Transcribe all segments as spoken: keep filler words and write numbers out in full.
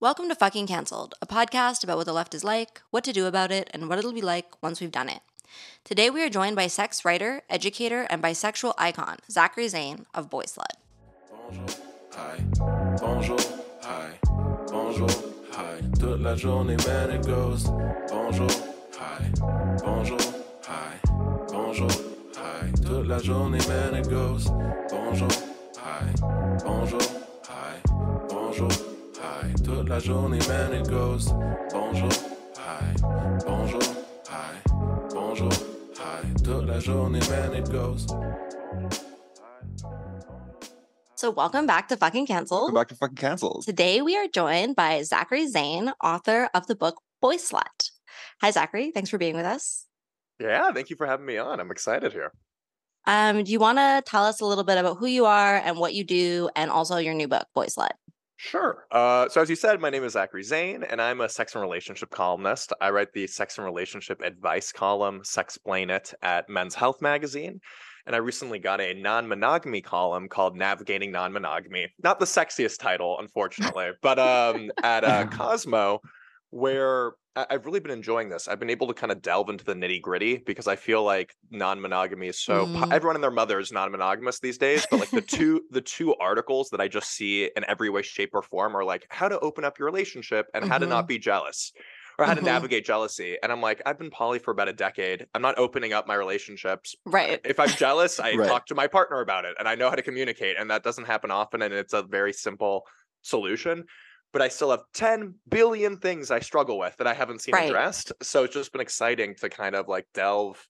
Welcome to Fucking Cancelled, a podcast about what the left is like, what to do about it, and what it'll be like once we've done it. Today we are joined by sex writer, educator, and bisexual icon, Zachary Zane of Boyslut. Bonjour, hi. Bonjour, hi. Bonjour, hi. Toute la journée, man, it goes. Bonjour, hi. Bonjour, hi. Bonjour, hi. Toute la journée, man, it goes. Bonjour, hi. Bonjour, hi. Bonjour, hi. Toute la journée, man, it goes. Bonjour, hi. Bonjour, hi. Bonjour, hi. Toute la journée, man, it goes. So welcome back to Fucking Cancelled. Welcome back to Fucking Cancelled. Today we are joined by Zachary Zane, author of the book Boyslut. Hi, Zachary. Thanks for being with us. Yeah, thank you for having me on. I'm excited here. Um, do you want to tell us a little bit about who you are and what you do, and also your new book, Boyslut? Sure. Uh, so as you said, my name is Zachary Zane, and I'm a sex and relationship columnist. I write the sex and relationship advice column, Sexplain It, at Men's Health Magazine. And I recently got a non-monogamy column called Navigating Non-Monogamy. Not the sexiest title, unfortunately, but um, at uh, Cosmo, where I- I've really been enjoying this. I've been able to kind of delve into the nitty-gritty because I feel like non-monogamy is so... Mm. Po- everyone and their mother is non-monogamous these days, but like the two the two articles that I just see in every way, shape, or form are like how to open up your relationship and mm-hmm. how to not be jealous. Or how to mm-hmm. navigate jealousy. And I'm like, I've been poly for about a decade. I'm not opening up my relationships. Right. If I'm jealous, I right. talk to my partner about it. And I know how to communicate. And that doesn't happen often. And it's a very simple solution. But I still have ten billion things I struggle with that I haven't seen right. addressed. So it's just been exciting to kind of like delve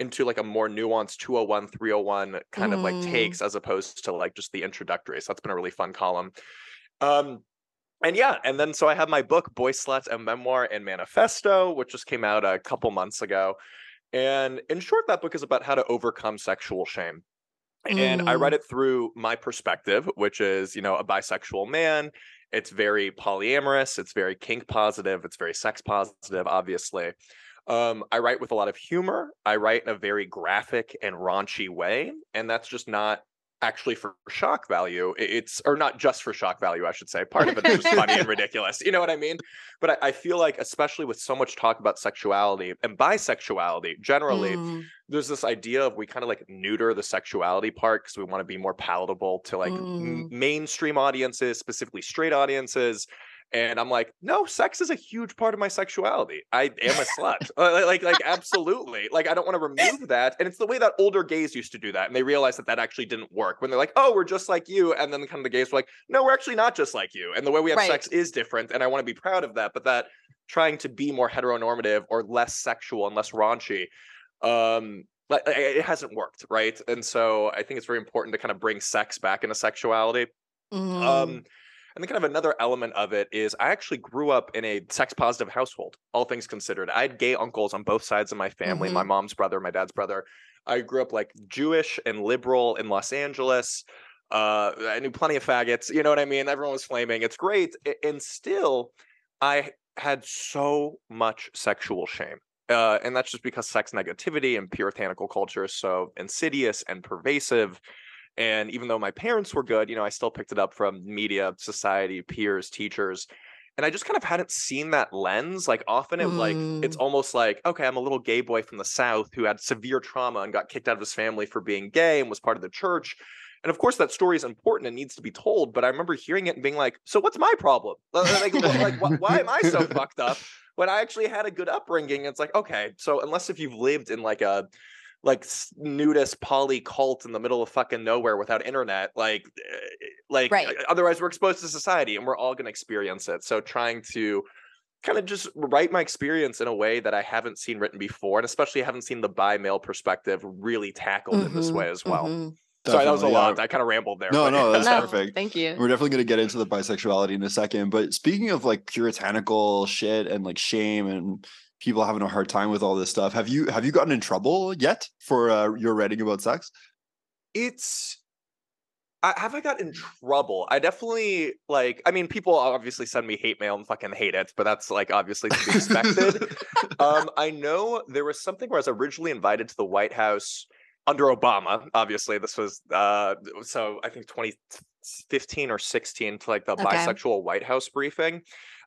into like a more nuanced two oh one, three oh one kind mm. of like takes as opposed to like just the introductory. So that's been a really fun column. Um And yeah, and then so I have my book, Boyslut, a memoir and manifesto, which just came out a couple months ago. And in short, that book is about how to overcome sexual shame. Mm. And I read it through my perspective, which is, you know, a bisexual man. It's very polyamorous. It's very kink positive. It's very sex positive, obviously. Um, I write with a lot of humor. I write in a very graphic and raunchy way. And that's just not actually for shock value. It's or not just for shock value, I should say. Part of it is just funny and ridiculous. You know what I mean? But I, I feel like, especially with so much talk about sexuality and bisexuality generally, mm. there's this idea of we kind of like neuter the sexuality part because we want to be more palatable to like mm. m- mainstream audiences, specifically straight audiences. And I'm like, no, sex is a huge part of my sexuality. I am a slut. Like, like, like, absolutely. Like, I don't want to remove that. And it's the way that older gays used to do that. And they realized that that actually didn't work when they're like, oh, we're just like you. And then kind of the gays were like, no, we're actually not just like you. And the way we have right. sex is different. And I want to be proud of that. But that trying to be more heteronormative or less sexual and less raunchy, um, like, it hasn't worked. Right. And so I think it's very important to kind of bring sex back into sexuality. Mm. Um, And then kind of another element of it is I actually grew up in a sex-positive household, all things considered. I had gay uncles on both sides of my family, mm-hmm. my mom's brother, my dad's brother. I grew up like Jewish and liberal in Los Angeles. Uh, I knew plenty of faggots. You know what I mean? Everyone was flaming. It's great. And still, I had so much sexual shame. Uh, and that's just because sex negativity and puritanical culture is so insidious and pervasive. And even though my parents were good, you know, I still picked it up from media, society, peers, teachers. And I just kind of hadn't seen that lens. Like often it mm. like it's almost like, OK, I'm a little gay boy from the South who had severe trauma and got kicked out of his family for being gay and was part of the church. And of course, that story is important and needs to be told. But I remember hearing it and being like, so what's my problem? Like, like why, why am I so fucked up when I actually had a good upbringing? It's like, OK, so unless if you've lived in like a like nudist poly cult in the middle of fucking nowhere without internet, like, like right. otherwise we're exposed to society and we're all going to experience it. So trying to kind of just write my experience in a way that I haven't seen written before, and especially haven't seen the bi male perspective really tackled mm-hmm, in this way as well. Mm-hmm. Definitely. Sorry, that was a lot. Yeah. I kind of rambled there. No, but... no, that's no, perfect. Thank you. We're definitely going to get into the bisexuality in a second. But speaking of like puritanical shit and like shame and people having a hard time with all this stuff, have you have you gotten in trouble yet for uh, your writing about sex? It's I, have I got in trouble? I definitely like. I mean, people obviously send me hate mail and fucking hate it, but that's like obviously to be expected. um, I know there was something where I was originally invited to the White House under Obama. Obviously, this was uh, so I think twenty fifteen or sixteen to like the okay. bisexual White House briefing.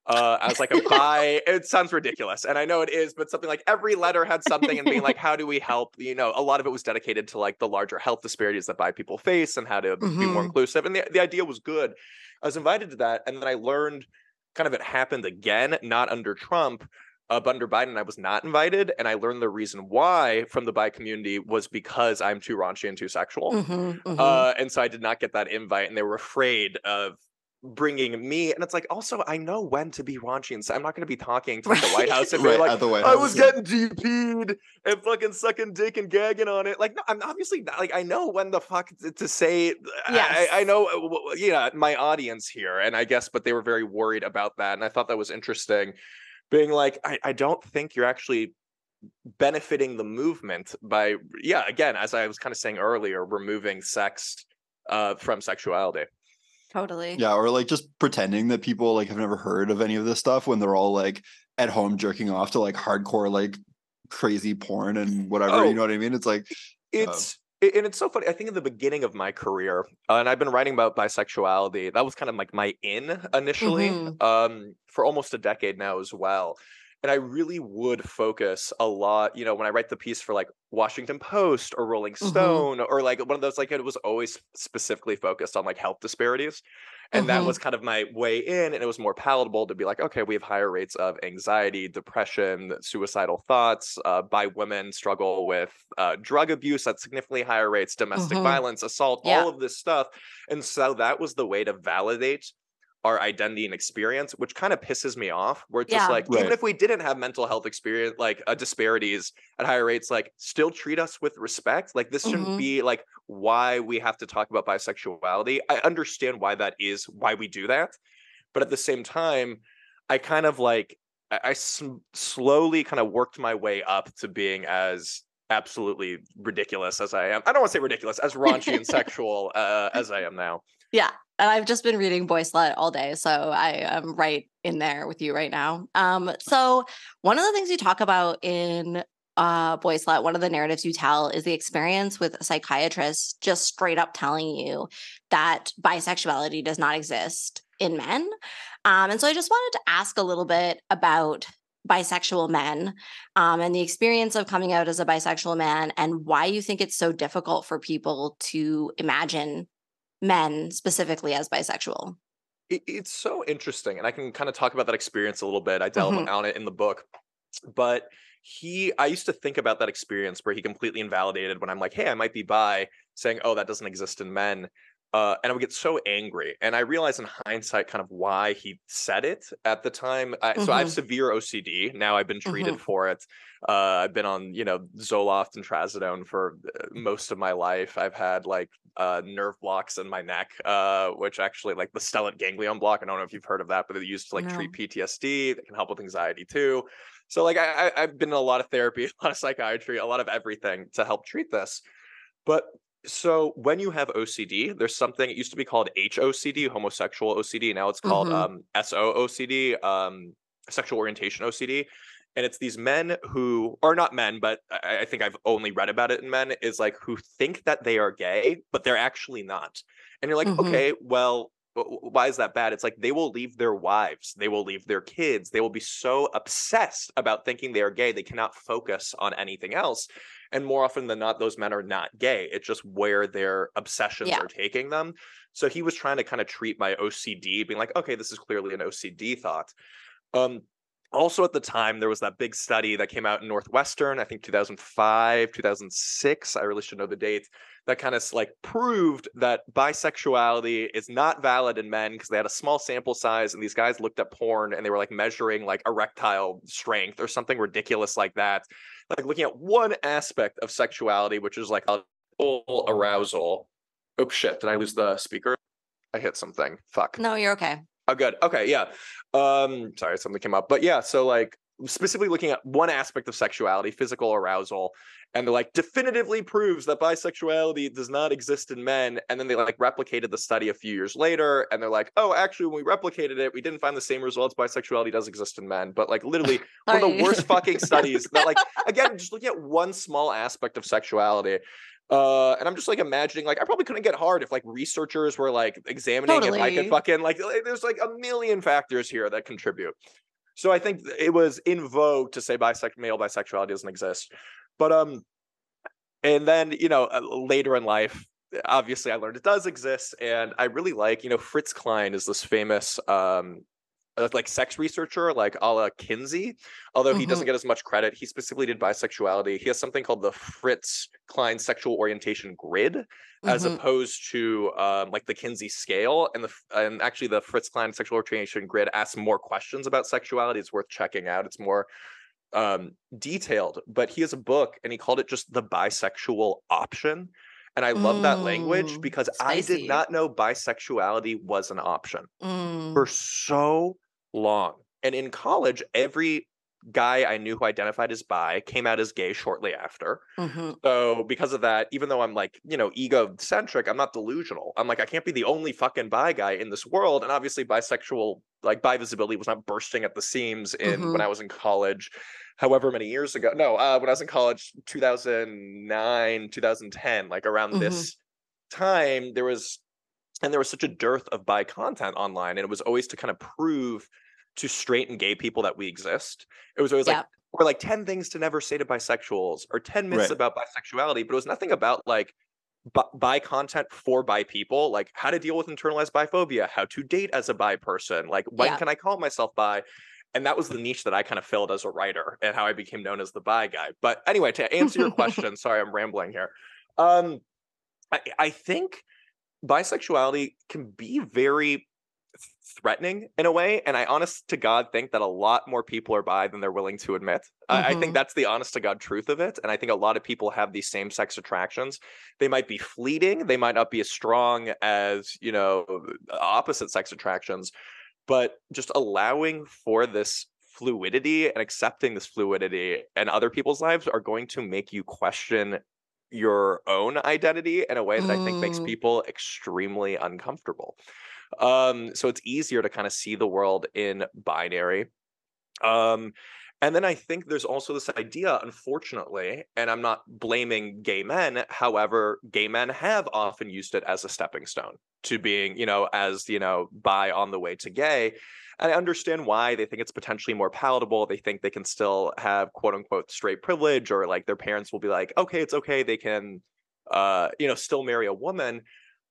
Uh, I was like, a bi, it sounds ridiculous. And I know it is, but something like every letter had something and being like, how do we help? You know, a lot of it was dedicated to like the larger health disparities that bi people face and how to mm-hmm. be more inclusive. And the, the idea was good. I was invited to that. And then I learned kind of it happened again, not under Trump, uh, but under Biden. I was not invited. And I learned the reason why from the bi community was because I'm too raunchy and too sexual. Mm-hmm, mm-hmm. Uh, and so I did not get that invite. And they were afraid of bringing me, and it's like, also I know when to be raunchy, and so I'm not going to be talking to like, the White House and right, like House, I was yeah. getting G P'd and fucking sucking dick and gagging on it. Like, no, I'm obviously not, like I know when the fuck to say. Yes. I, I know, yeah, my audience here, and I guess, but they were very worried about that, and I thought that was interesting, being like, I, I don't think you're actually benefiting the movement by, yeah, again, as I was kind of saying earlier, removing sex uh, from sexuality. Totally. Yeah, or like just pretending that people like have never heard of any of this stuff when they're all like at home jerking off to like hardcore like crazy porn and whatever. Oh, you know what I mean? It's like it's uh, and it's so funny. I think in the beginning of my career, uh, and I've been writing about bisexuality. That was kind of like my in initially mm-hmm. um, for almost a decade now as well. And I really would focus a lot, you know, when I write the piece for like Washington Post or Rolling Stone mm-hmm. or like one of those, like it was always specifically focused on like health disparities. And mm-hmm. that was kind of my way in. And it was more palatable to be like, okay, we have higher rates of anxiety, depression, suicidal thoughts, uh, bi women struggle with uh, drug abuse at significantly higher rates, domestic mm-hmm. violence, assault, yeah. all of this stuff. And so that was the way to validate our identity and experience, which kind of pisses me off, where it's yeah. just like, right. even if we didn't have mental health experience, like uh, disparities at higher rates, like still treat us with respect. Like this mm-hmm. shouldn't be like why we have to talk about bisexuality. I understand why that is, why we do that. But at the same time, I kind of like, I, I sm- slowly kind of worked my way up to being as absolutely ridiculous as I am. I don't want to say ridiculous, as raunchy and sexual uh, as I am now. Yeah. And I've just been reading Boyslut all day, so I am right in there with you right now. Um, so one of the things you talk about in uh, Boyslut, one of the narratives you tell is the experience with a psychiatrist just straight up telling you that bisexuality does not exist in men. Um, and so I just wanted to ask a little bit about bisexual men um, and the experience of coming out as a bisexual man and why you think it's so difficult for people to imagine men specifically as bisexual. It's so interesting. And I can kind of talk about that experience a little bit. I delve mm-hmm. on it in the book. But he, I used to think about that experience where he completely invalidated when I'm like, hey, I might be bi, saying, oh, that doesn't exist in men. Uh, and I would get so angry. And I realized in hindsight kind of why he said it at the time. I, mm-hmm. So I have severe O C D. Now I've been treated mm-hmm. for it. Uh, I've been on, you know, Zoloft and Trazodone for most of my life. I've had like uh, nerve blocks in my neck, uh, which actually like the stellate ganglion block. I don't know if you've heard of that, but they're used to like no. treat P T S D. That can help with anxiety too. So like I, I, I've been in a lot of therapy, a lot of psychiatry, a lot of everything to help treat this. But so when you have O C D, there's something, it used to be called H O C D, homosexual O C D. Now it's called mm-hmm. um, S O O C D, um, sexual orientation O C D. And it's these men who are not men, but I, I think I've only read about it in men, is like who think that they are gay, but they're actually not. And you're like, mm-hmm. okay, well, why is that bad? It's like they will leave their wives. They will leave their kids. They will be so obsessed about thinking they are gay. They cannot focus on anything else. And more often than not, those men are not gay. It's just where their obsessions yeah. are taking them. So he was trying to kind of treat my O C D, being like, okay, this is clearly an O C D thought. Um, also at the time, there was that big study that came out in Northwestern, I think two thousand five, two thousand six, I really should know the date, that kind of like proved that bisexuality is not valid in men because they had a small sample size and these guys looked at porn and they were like measuring like erectile strength or something ridiculous like that. Like looking at one aspect of sexuality, which is like full arousal. Oh shit, did I lose the speaker? I hit something. Fuck. No, you're okay. Oh, good. Okay, yeah. Um, sorry, something came up. But yeah, so like specifically looking at one aspect of sexuality, physical arousal, and they're like definitively proves that bisexuality does not exist in men. And then they like replicated the study a few years later, and they're like, oh, actually, when we replicated it, we didn't find the same results. Bisexuality does exist in men. But like literally one of the worst fucking studies that like, again, just looking at one small aspect of sexuality. Uh, and I'm just like imagining, like, I probably couldn't get hard if like researchers were like examining totally. if I could fucking like, like, there's like a million factors here that contribute. So I think it was in vogue to say bisexual, male bisexuality doesn't exist. But, um, and then, you know, uh, later in life, obviously I learned it does exist. And I really like, you know, Fritz Klein is this famous, um, like sex researcher, like a la Kinsey, although mm-hmm. he doesn't get as much credit. He specifically did bisexuality. He has something called the Fritz Klein sexual orientation grid, mm-hmm. as opposed to um, like the Kinsey scale. And the and actually the Fritz Klein sexual orientation grid asks more questions about sexuality. It's worth checking out. It's more um, detailed. But he has a book, and he called it just the bisexual option. And I love mm, that language because spicy. I did not know bisexuality was an option mm. for so long. And in college, every guy I knew who identified as bi came out as gay shortly after. Mm-hmm. So because of that, even though I'm like, you know, egocentric, I'm not delusional. I'm like, I can't be the only fucking bi guy in this world. And obviously bisexual, like bi visibility was not bursting at the seams in mm-hmm. when I was in college, however many years ago. No, uh, when I was in college, two thousand nine, two thousand ten, like around mm-hmm. this time, there was, and there was such a dearth of bi content online. And it was always to kind of prove to straight and gay people that we exist. It was always yeah. like, or like ten things to never say to bisexuals, or ten myths right. about bisexuality, but it was nothing about like bi-, bi content for bi people, like how to deal with internalized biphobia, how to date as a bi person, like when yeah. can I call myself bi? And that was the niche that I kind of filled as a writer and how I became known as the bi guy. But anyway, to answer your question, sorry, I'm rambling here. Um, I, I think bisexuality can be very threatening in a way, and I honest to God think that a lot more people are bi than they're willing to admit. Mm-hmm. I, I think that's the honest to God truth of it, and I think a lot of people have these same sex attractions. They might be fleeting, they might not be as strong as, you know, opposite sex attractions, but just allowing for this fluidity and accepting this fluidity in other people's lives are going to make you question your own identity in a way that mm. I think makes people extremely uncomfortable. Um, so it's easier to kind of see the world in binary. Um, and then I think there's also this idea, unfortunately, and I'm not blaming gay men. However, gay men have often used it as a stepping stone to being, you know, as, you know, bi on the way to gay. And I understand why. They think it's potentially more palatable. They think they can still have quote unquote straight privilege, or like their parents will be like, okay, it's okay. They can, uh, you know, still marry a woman.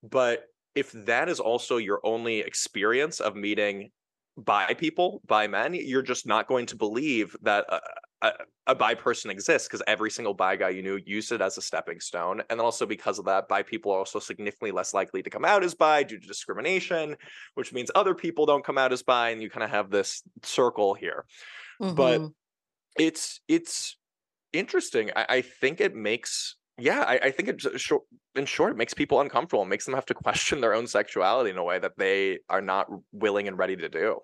But if that is also your only experience of meeting bi people, bi men, you're just not going to believe that a, a, a bi person exists, because every single bi guy you knew used it as a stepping stone. And then also because of that, bi people are also significantly less likely to come out as bi due to discrimination, which means other people don't come out as bi, and you kind of have this circle here. Mm-hmm. But it's it's interesting. I, I think it makes... Yeah, I, I think it, short, in short, it makes people uncomfortable. It makes them have to question their own sexuality in a way that they are not willing and ready to do.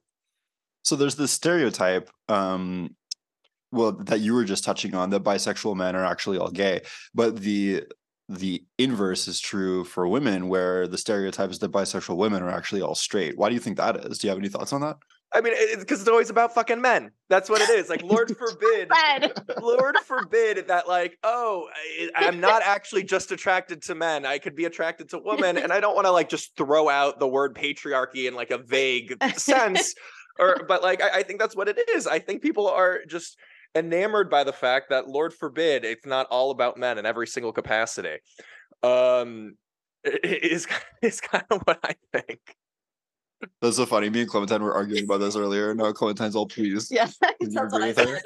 So there's this stereotype, um, well, that you were just touching on, that bisexual men are actually all gay. But the the inverse is true for women, where the stereotype is that bisexual women are actually all straight. Why do you think that is? Do you have any thoughts on that? I mean, because it, it's, it's always about fucking men. That's what it is. Like, Lord forbid, Lord forbid that, like, oh, I, I'm not actually just attracted to men. I could be attracted to women. And I don't want to, like, just throw out the word patriarchy in, like, a vague sense. or, But, like, I, I think that's what it is. I think people are just enamored by the fact that, Lord forbid, it's not all about men in every single capacity. Um, is is kind of what I think. That's so funny. Me and Clementine were arguing about this earlier. Now Clementine's all pleased. Yeah, that's what I said.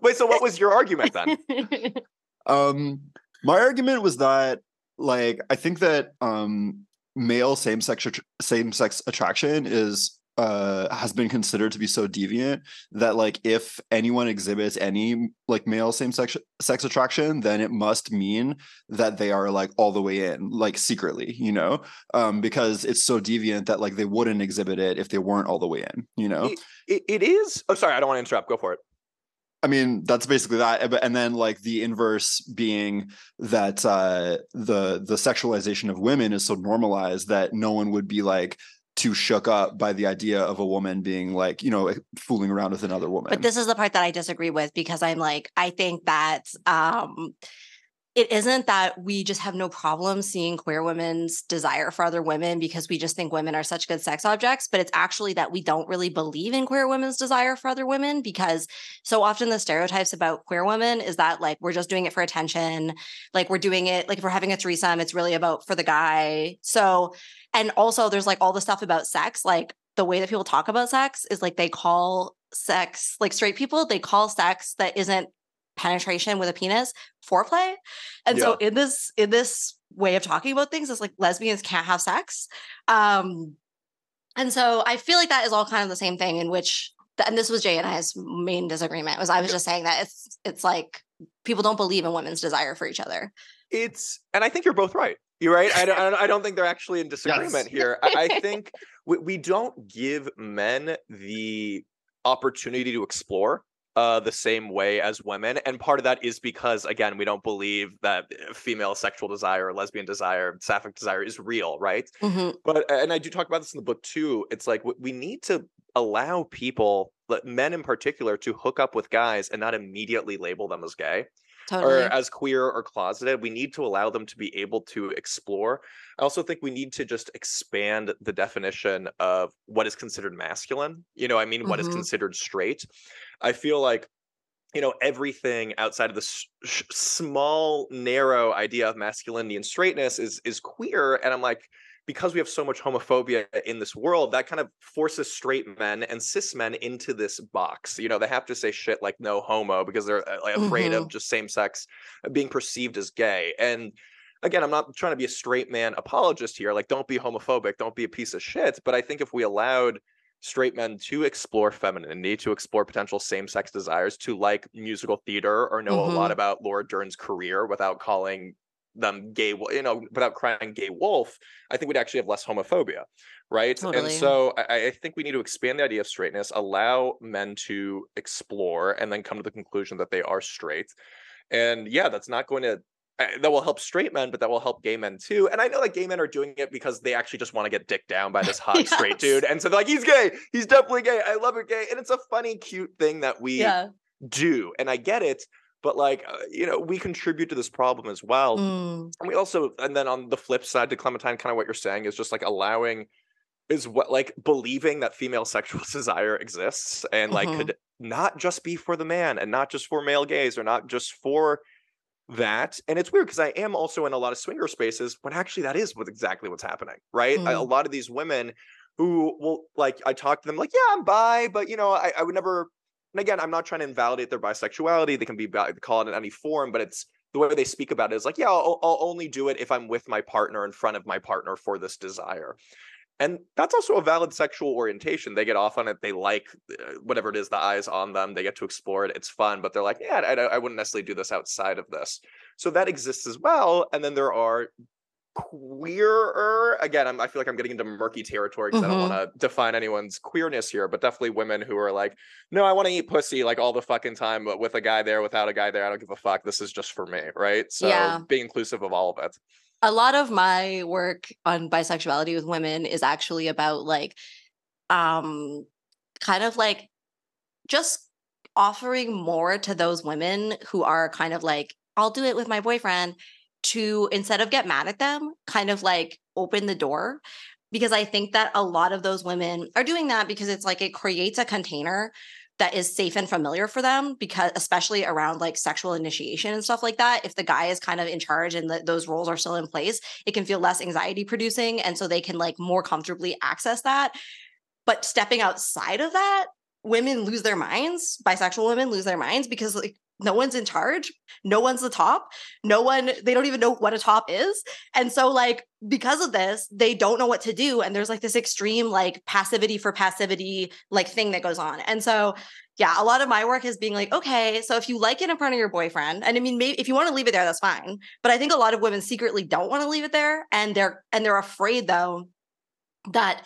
Wait, so what was your argument then? Um, my argument was that, like, I think that um, male same-sex att- same-sex attraction is uh, has been considered to be so deviant that, like, if anyone exhibits any, like, male same-sex sex attraction, then it must mean that they are, like, all the way in, like, secretly, you know, um, because it's so deviant that, like, they wouldn't exhibit it if they weren't all the way in, you know? It, it, it is. Oh, sorry. I don't want to interrupt. Go for it. I mean, that's basically that. And then, like, the inverse being that uh, the the sexualization of women is so normalized that no one would be, like, too shook up by the idea of a woman being, like, you know, fooling around with another woman. But this is the part that I disagree with, because I'm like, I think that um, it isn't that we just have no problem seeing queer women's desire for other women because we just think women are such good sex objects, but it's actually that we don't really believe in queer women's desire for other women, because so often the stereotypes about queer women is that, like, we're just doing it for attention. Like, we're doing it, like, if we're having a threesome, it's really about for the guy. So, and also there's like all the stuff about sex, like the way that people talk about sex is like they call sex, like straight people, they call sex that isn't penetration with a penis foreplay. And yeah. so in this in this way of talking about things, it's like lesbians can't have sex. Um, and so I feel like that is all kind of the same thing, in which the, and this was Jay and I's main disagreement, was I was just saying that it's it's like people don't believe in women's desire for each other. It's, and I think you're both right. You're right. I don't, I don't think they're actually in disagreement yes. here. I, I think we, we don't give men the opportunity to explore Uh, the same way as women. And part of that is because, again, we don't believe that female sexual desire, lesbian desire, sapphic desire is real, right? Mm-hmm. But, and I do talk about this in the book too, it's like we need to allow people, men in particular, to hook up with guys and not immediately label them as gay. Totally. Or as queer or closeted. We need to allow them to be able to explore. I also think we need to just expand the definition of what is considered masculine. You know, I mean, mm-hmm. what is considered straight. I feel like, you know, everything outside of the sh- sh- small, narrow idea of masculinity and straightness is is queer. And I'm like, because we have so much homophobia in this world, that kind of forces straight men and cis men into this box. You know, they have to say shit like no homo because they're like, afraid mm-hmm. of just same sex being perceived as gay. And again, I'm not trying to be a straight man apologist here. Like, don't be homophobic. Don't be a piece of shit. But I think if we allowed straight men to explore femininity, to explore potential same-sex desires, to like musical theater or know mm-hmm. a lot about Laura Dern's career without calling them gay, you know, without crying gay wolf, I think we'd actually have less homophobia, right? Totally. And so I, I think we need to expand the idea of straightness, allow men to explore, and then come to the conclusion that they are straight. And yeah, that's not going to, that will help straight men, but that will help gay men too. And I know that gay men are doing it because they actually just want to get dicked down by this hot yes. straight dude. And so they're like, he's gay, he's definitely gay, I love it, gay. And it's a funny, cute thing that we yeah. do. And I get it. But like, uh, you know, we contribute to this problem as well. Mm. And we also, and then on the flip side to Clementine, kind of what you're saying is just like allowing, is what, like believing that female sexual desire exists and mm-hmm. like could not just be for the man and not just for male gaze or not just for that. And it's weird because I am also in a lot of swinger spaces when actually that is what exactly what's happening, right? Mm. A, a lot of these women who will, like, I talk to them like, yeah, I'm bi, but you know, I, I would never. And again, I'm not trying to invalidate their bisexuality. They can be bi- called in any form, but it's the way they speak about it is like, yeah, I'll, I'll only do it if I'm with my partner, in front of my partner for this desire. And that's also a valid sexual orientation. They get off on it. They like whatever it is, the eyes on them. They get to explore it. It's fun, but they're like, yeah, I, I wouldn't necessarily do this outside of this. So that exists as well. And then there are queerer, again, I'm, I feel like I'm getting into murky territory because mm-hmm. I don't want to define anyone's queerness here, but definitely women who are like, no, I want to eat pussy like all the fucking time, but with a guy there, without a guy there, I don't give a fuck. This is just for me, right? So yeah. being inclusive of all of it. A lot of my work on bisexuality with women is actually about like, um, kind of like just offering more to those women who are kind of like, I'll do it with my boyfriend, to, instead of get mad at them, kind of like open the door. Because I think that a lot of those women are doing that because it's like it creates a container that is safe and familiar for them, because especially around like sexual initiation and stuff like that, if the guy is kind of in charge and the, those roles are still in place, it can feel less anxiety producing. And so they can like more comfortably access that. But stepping outside of that, women lose their minds, bisexual women lose their minds, because like, no one's in charge. No one's the top. No one, they don't even know what a top is. And so like, because of this, they don't know what to do. And there's like this extreme, like passivity for passivity, like thing that goes on. And so, yeah, a lot of my work is being like, okay, so if you like it in front of your boyfriend, and I mean, maybe if you want to leave it there, that's fine. But I think a lot of women secretly don't want to leave it there. And they're, and they're afraid though, that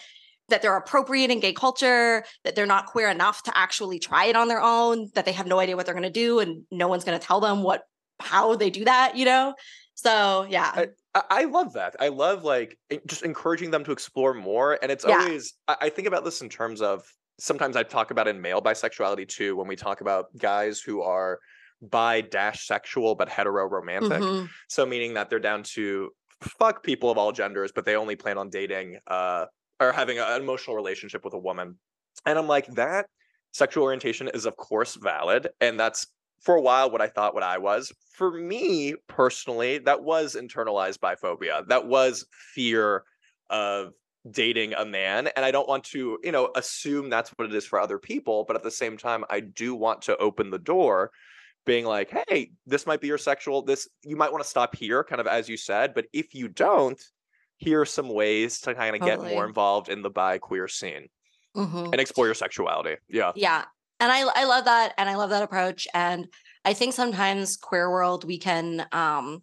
that they're appropriating gay culture, that they're not queer enough to actually try it on their own, that they have no idea what they're going to do and no one's going to tell them what, how they do that, you know? So, yeah. I, I love that. I love like just encouraging them to explore more. And it's yeah. always, I think about this in terms of, sometimes I talk about in male bisexuality too, when we talk about guys who are bi dash sexual but hetero romantic. Mm-hmm. So meaning that they're down to fuck people of all genders, but they only plan on dating uh, or having a, an emotional relationship with a woman. And I'm like, that sexual orientation is, of course, valid. And that's for a while what I thought what I was. For me personally, that was internalized biphobia. That was fear of dating a man. And I don't want to, you know, assume that's what it is for other people. But at the same time, I do want to open the door, being like, hey, this might be your sexual, this, you might want to stop here, kind of as you said. But if you don't, here are some ways to kind of totally. get more involved in the bi queer scene mm-hmm. and explore your sexuality. Yeah. Yeah. And I, I love that. And I love that approach. And I think sometimes queer world, we can, um,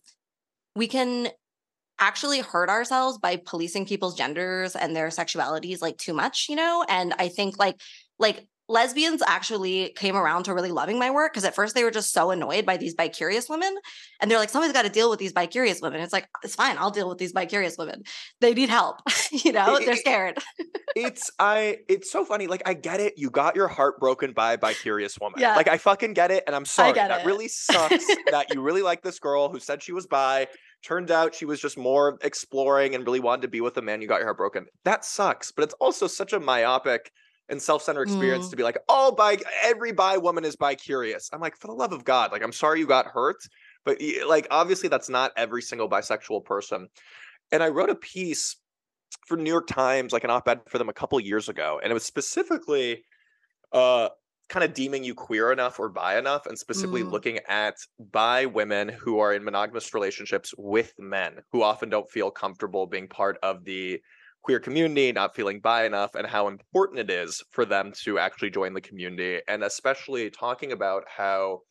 we can actually hurt ourselves by policing people's genders and their sexualities like too much, you know? And I think like, like, lesbians actually came around to really loving my work because at first they were just so annoyed by these bicurious women. And they're like, somebody's got to deal with these bicurious women. It's like, it's fine. I'll deal with these bicurious women. They need help. You know, it, they're scared. it's I. It's so funny. Like, I get it. You got your heart broken by a bicurious woman. Yeah. Like, I fucking get it. And I'm sorry. That it. really sucks that you really like this girl who said she was bi. Turned out she was just more exploring and really wanted to be with a man. You got your heart broken. That sucks. But it's also such a myopic and self-centered experience mm. to be like, all bi, every bi woman is bi curious. I'm like, for the love of God, like, I'm sorry you got hurt, but like, obviously that's not every single bisexual person. And I wrote a piece for New York Times, like an op-ed for them a couple years ago. And it was specifically uh, kind of deeming you queer enough or bi enough, and specifically mm. looking at bi women who are in monogamous relationships with men who often don't feel comfortable being part of the queer community, not feeling bi enough, and how important it is for them to actually join the community. And especially talking about how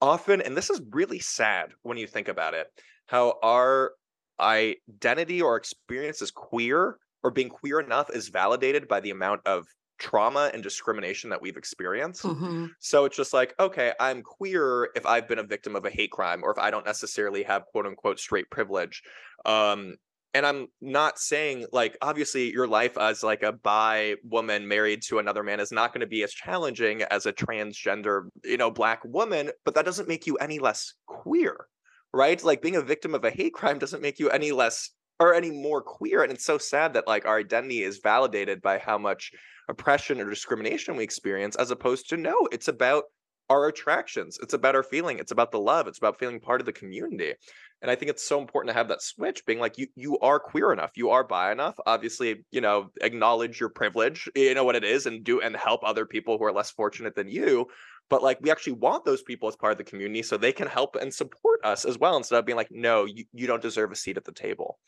often, and this is really sad when you think about it, how our identity or experience as queer or being queer enough is validated by the amount of trauma and discrimination that we've experienced. Mm-hmm. So it's just like, okay, I'm queer if I've been a victim of a hate crime, or if I don't necessarily have quote unquote straight privilege. Um, And I'm not saying, like, obviously your life as like a bi woman married to another man is not going to be as challenging as a transgender, you know, Black woman, but that doesn't make you any less queer, right? Like, being a victim of a hate crime doesn't make you any less or any more queer. And it's so sad that like our identity is validated by how much oppression or discrimination we experience, as opposed to, no, it's about our attractions. It's about our feeling. It's about the love. It's about feeling part of the community. And I think it's so important to have that switch, being like, you you are queer enough, you are bi enough. Obviously, you know, acknowledge your privilege, you know what it is, and do and help other people who are less fortunate than you. But like, we actually want those people as part of the community so they can help and support us as well, instead of being like, no, you, you don't deserve a seat at the table.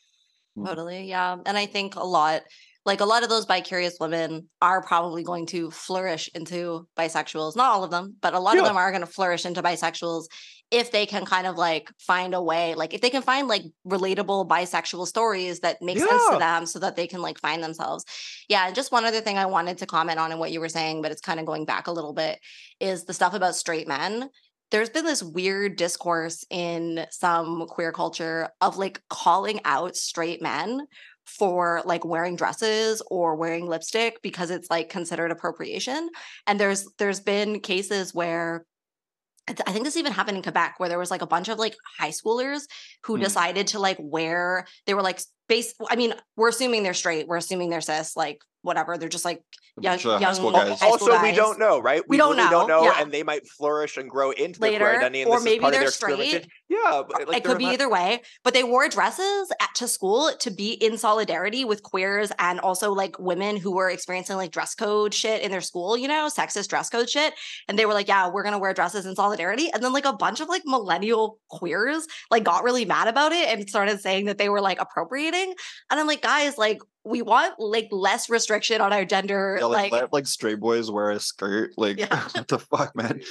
Totally. Yeah. And I think a lot, like a lot of those bicurious women are probably going to flourish into bisexuals. Not all of them, but a lot yeah. of them are going to flourish into bisexuals if they can kind of like find a way, like if they can find like relatable bisexual stories that make yeah. sense to them so that they can like find themselves. Yeah. And just one other thing I wanted to comment on and what you were saying, but it's kind of going back a little bit, is the stuff about straight men. There's been this weird discourse in some queer culture of like calling out straight men for like wearing dresses or wearing lipstick because it's like considered appropriation. And there's there's been cases where, I think this even happened in Quebec, where there was like a bunch of like high schoolers who mm. decided to like wear, they were like, base, I mean, we're assuming they're straight. We're assuming they're cis, like whatever. They're just like young, young high school guys. Also, guys. we don't know, right? We, we don't, really know. don't know. Yeah. And they might flourish and grow into Later, their queer identity. And or this maybe is part they're of their straight. Yeah. Like, it could be not- either way. But they wore dresses at, to school to be in solidarity with queers and also like women who were experiencing like dress code shit in their school, you know, sexist dress code shit. And they were like, yeah, we're going to wear dresses in solidarity. And then like a bunch of like millennial queers like got really mad about it and started saying that they were like appropriating. And I'm like, guys, like, we want like less restriction on our gender. Yeah, like, like, let, like straight boys wear a skirt. Like, yeah. What the fuck, man?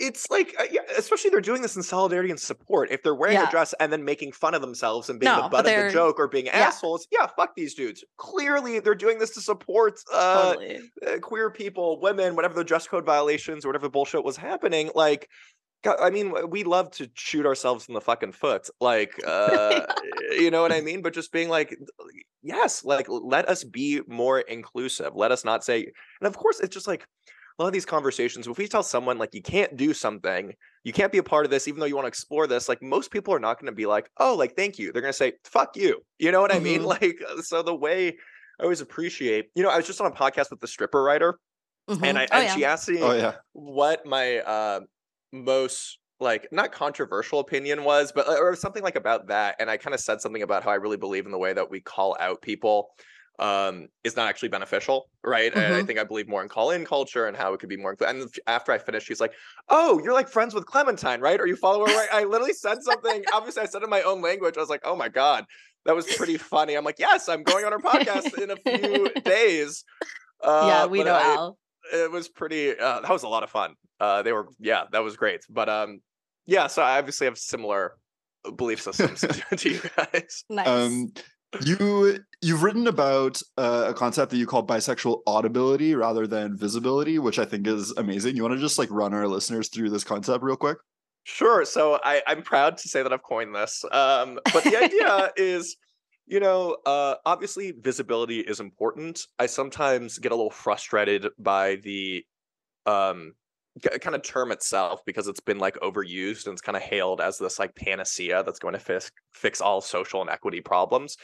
It's like, uh, yeah, especially they're doing this in solidarity and support. If they're wearing yeah. a dress and then making fun of themselves and being no, the butt of the joke or being yeah. assholes, yeah, fuck these dudes. Clearly, they're doing this to support uh, totally. uh, queer people, women, whatever the dress code violations or whatever bullshit was happening. Like, I mean, we love to shoot ourselves in the fucking foot, like, uh, you know what I mean? But just being like, yes, like, let us be more inclusive. Let us not say, and of course, it's just like, a lot of these conversations, if we tell someone like, you can't do something, you can't be a part of this, even though you want to explore this, like most people are not going to be like, oh, like, thank you. They're going to say, fuck you. You know what mm-hmm. I mean? Like, so the way I always appreciate, you know, I was just on a podcast with the stripper writer mm-hmm. and, I, oh, and yeah. she asked me oh, yeah. what my uh, most like not controversial opinion was, but or something like about that. And I kind of said something about how I really believe in the way that we call out people um is not actually beneficial, right? Mm-hmm. And I think I believe more in call-in culture and how it could be more. And after I finished, she's like, "Oh, you're like friends with Clementine, right? Are you following her?" Right? I literally said something. Obviously, I said it in my own language. I was like, "Oh my god, that was pretty funny." I'm like, "Yes, I'm going on her podcast in a few days." Uh, yeah, we know I, Al. It was pretty. Uh, that was a lot of fun. Uh, they were, yeah, that was great. But um, yeah, so I obviously have similar belief systems to, to you guys. Nice. Um, You, you've written about uh, a concept that you call bisexual audibility rather than visibility, which I think is amazing. You want to just like run our listeners through this concept real quick? Sure. So I, I'm proud to say that I've coined this. Um, but the idea is, you know, uh, obviously visibility is important. I sometimes get a little frustrated by the um, kind of term itself because it's been like overused and it's kind of hailed as this like panacea that's going to fix fix all social and equity problems.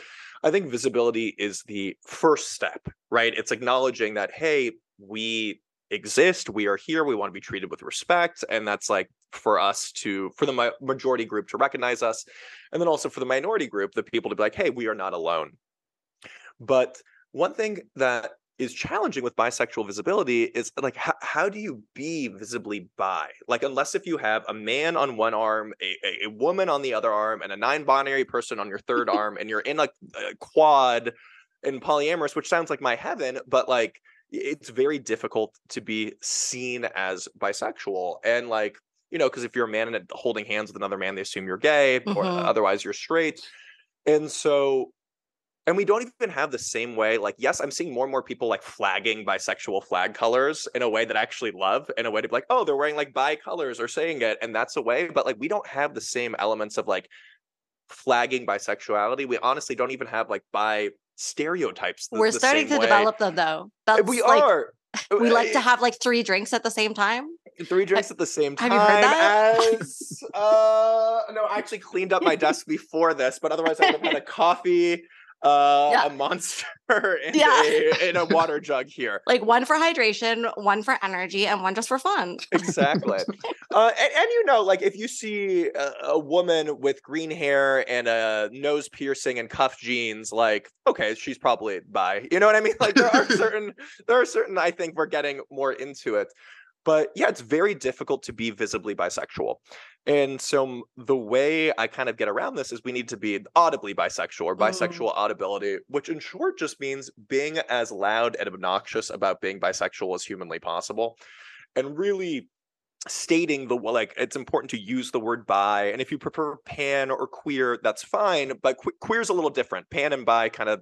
I think visibility is the first step, right? It's acknowledging that, hey, we exist, we are here, we want to be treated with respect, and that's like for us to, for the majority group to recognize us, and then also for the minority group, the people to be like, hey, we are not alone. But one thing that is challenging with bisexual visibility is like, how, how do you be visibly bi? Like, unless if you have a man on one arm, a, a, a woman on the other arm, and a non-binary person on your third arm, and you're in like a quad and polyamorous, which sounds like my heaven, but like, it's very difficult to be seen as bisexual. And like, you know, because if you're a man and holding hands with another man, they assume you're gay mm-hmm. or otherwise you're straight. And so And we don't even have the same way, like, yes, I'm seeing more and more people like flagging bisexual flag colors in a way that I actually love, in a way to be like, oh, they're wearing like bi colors or saying it, and that's a way. But like, we don't have the same elements of like flagging bisexuality. We honestly don't even have like bi stereotypes. The, We're the starting to way. develop them though. That's we like, are. We like to have like three drinks at the same time. Three drinks have, at the same time. Have you heard that? As, uh, no, I actually cleaned up my desk before this, but otherwise I would have had a coffee. Uh, yeah. A monster and, yeah. a, and a water jug here. Like one for hydration, one for energy, and one just for fun. Exactly. uh, and, and you know, like if you see a, a woman with green hair and a nose piercing and cuffed jeans, like, okay, she's probably bi. You know what I mean? Like there are certain, there are certain, I think we're getting more into it. But yeah, it's very difficult to be visibly bisexual. And so the way I kind of get around this is we need to be audibly bisexual or bisexual mm. audibility, which in short just means being as loud and obnoxious about being bisexual as humanly possible. And really stating the, like, it's important to use the word bi. And if you prefer pan or queer, that's fine. But que- queer's a little different. Pan and bi kind of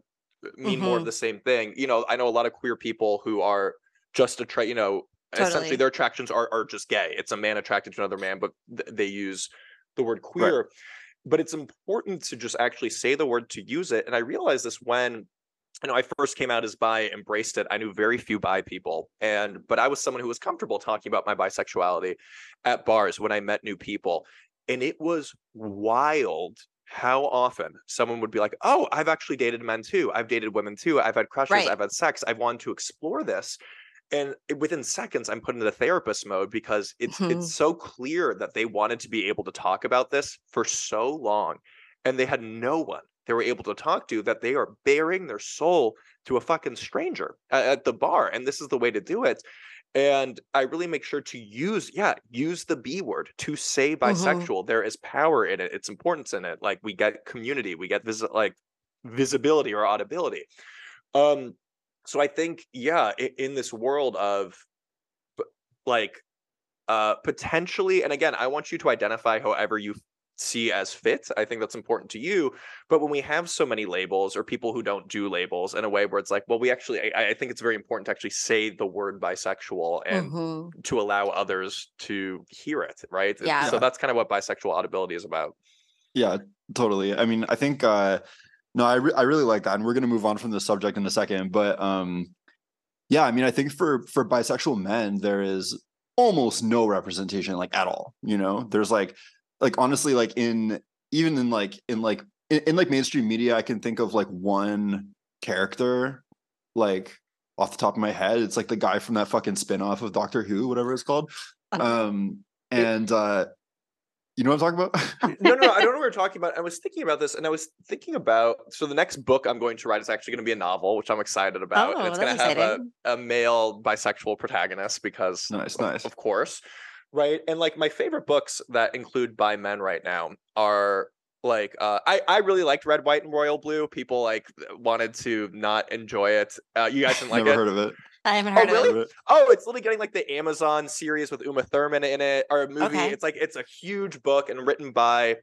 mean mm-hmm. more of the same thing. You know, I know a lot of queer people who are just a trait, you know, Totally. Essentially, their attractions are are just gay. It's a man attracted to another man, but th- they use the word queer. Right. But it's important to just actually say the word, to use it. And I realized this when you know I first came out as bi, embraced it. I knew very few bi people, and but I was someone who was comfortable talking about my bisexuality at bars when I met new people, and it was wild how often someone would be like, "Oh, I've actually dated men too. I've dated women too. I've had crushes. Right. I've had sex. I've wanted to explore this." And within seconds, I'm put into the therapist mode because it's mm-hmm. it's so clear that they wanted to be able to talk about this for so long. And they had no one they were able to talk to, that they are bearing their soul to a fucking stranger at, at the bar. And this is the way to do it. And I really make sure to use, yeah, use the B word to say bisexual. Mm-hmm. There is power in it. It's importance in it. Like we get community, we get vis- like visibility or audibility. Um. So I think, yeah, in this world of like uh, potentially, and again, I want you to identify however you see as fit. I think that's important to you. But when we have so many labels or people who don't do labels in a way where it's like, well, we actually, I, I think it's very important to actually say the word bisexual and mm-hmm. to allow others to hear it, right? Yeah. So that's kind of what bisexual audibility is about. Yeah, totally. I mean, I think... Uh... No, I, re- I really like that. And we're going to move on from this subject in a second. But um, Yeah, I mean, I think for for bisexual men, there is almost no representation, like, at all. You know, there's like like honestly, like in even in like in like in, in like mainstream media, I can think of like one character, like off the top of my head. It's like the guy from that fucking spinoff of Doctor Who, whatever it's called. Um, and uh, you know what I'm talking about? no, no, no, I don't know what we're talking about. I was thinking about this, and I was thinking about, so the next book I'm going to write is actually going to be a novel, which I'm excited about. Oh, and it's going to have a, a male bisexual protagonist because, nice, of, nice. of course, right? And like my favorite books that include bi men right now are like, uh, I, I really liked Red, White, and Royal Blue. People like wanted to not enjoy it. Uh, you guys didn't like it? Never heard of it. I haven't heard oh, really? of it. Oh, it's literally getting like the Amazon series with Uma Thurman in it, or a movie. Okay. It's like, it's a huge book and written by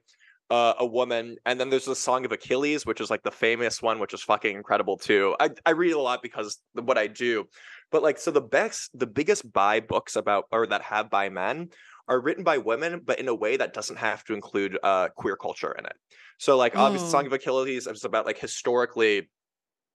uh, a woman. And then there's the Song of Achilles, which is like the famous one, which is fucking incredible too. I, I read a lot because of what I do. But like, so the best, the biggest bi books about, or that have bi men, are written by women, but in a way that doesn't have to include uh, queer culture in it. So like, obviously, mm. Song of Achilles is about like historically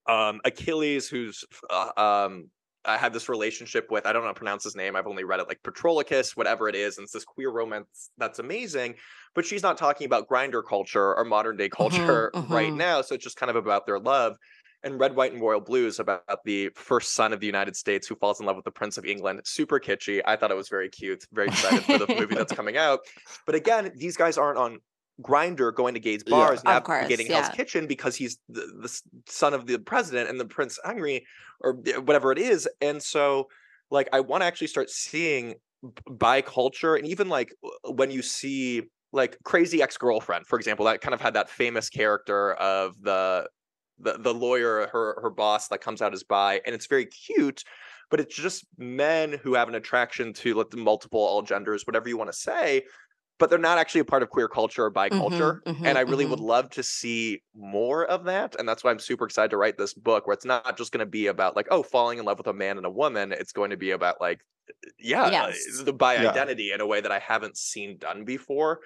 um, Achilles, who's uh, um, I had this relationship with, I don't know how to pronounce his name. I've only read it like Patroclus, whatever it is. And it's this queer romance that's amazing. But she's not talking about Grindr culture or modern day culture uh-huh, uh-huh. right now. So it's just kind of about their love. And Red, White, and Royal Blue is about the first son of the United States who falls in love with the Prince of England. Super kitschy. I thought it was very cute. Very excited for the movie that's coming out. But again, these guys aren't on Grindr going to Gates bars, yeah, navigating course, yeah. Hell's Kitchen because he's the, the son of the president and the Prince Henry or whatever it is. And so like I want to actually start seeing bi culture, and even like when you see like Crazy Ex-Girlfriend, for example, that kind of had that famous character of the the, the lawyer, her her boss that comes out as bi, and it's very cute, but it's just men who have an attraction to like the multiple, all genders, whatever you want to say. But they're not actually a part of queer culture or bi culture. Mm-hmm, mm-hmm, and I really mm-hmm. would love to see more of that. And that's why I'm super excited to write this book, where it's not just going to be about like, oh, falling in love with a man and a woman. It's going to be about like, yeah, yes. the bi identity yeah. in a way that I haven't seen done before,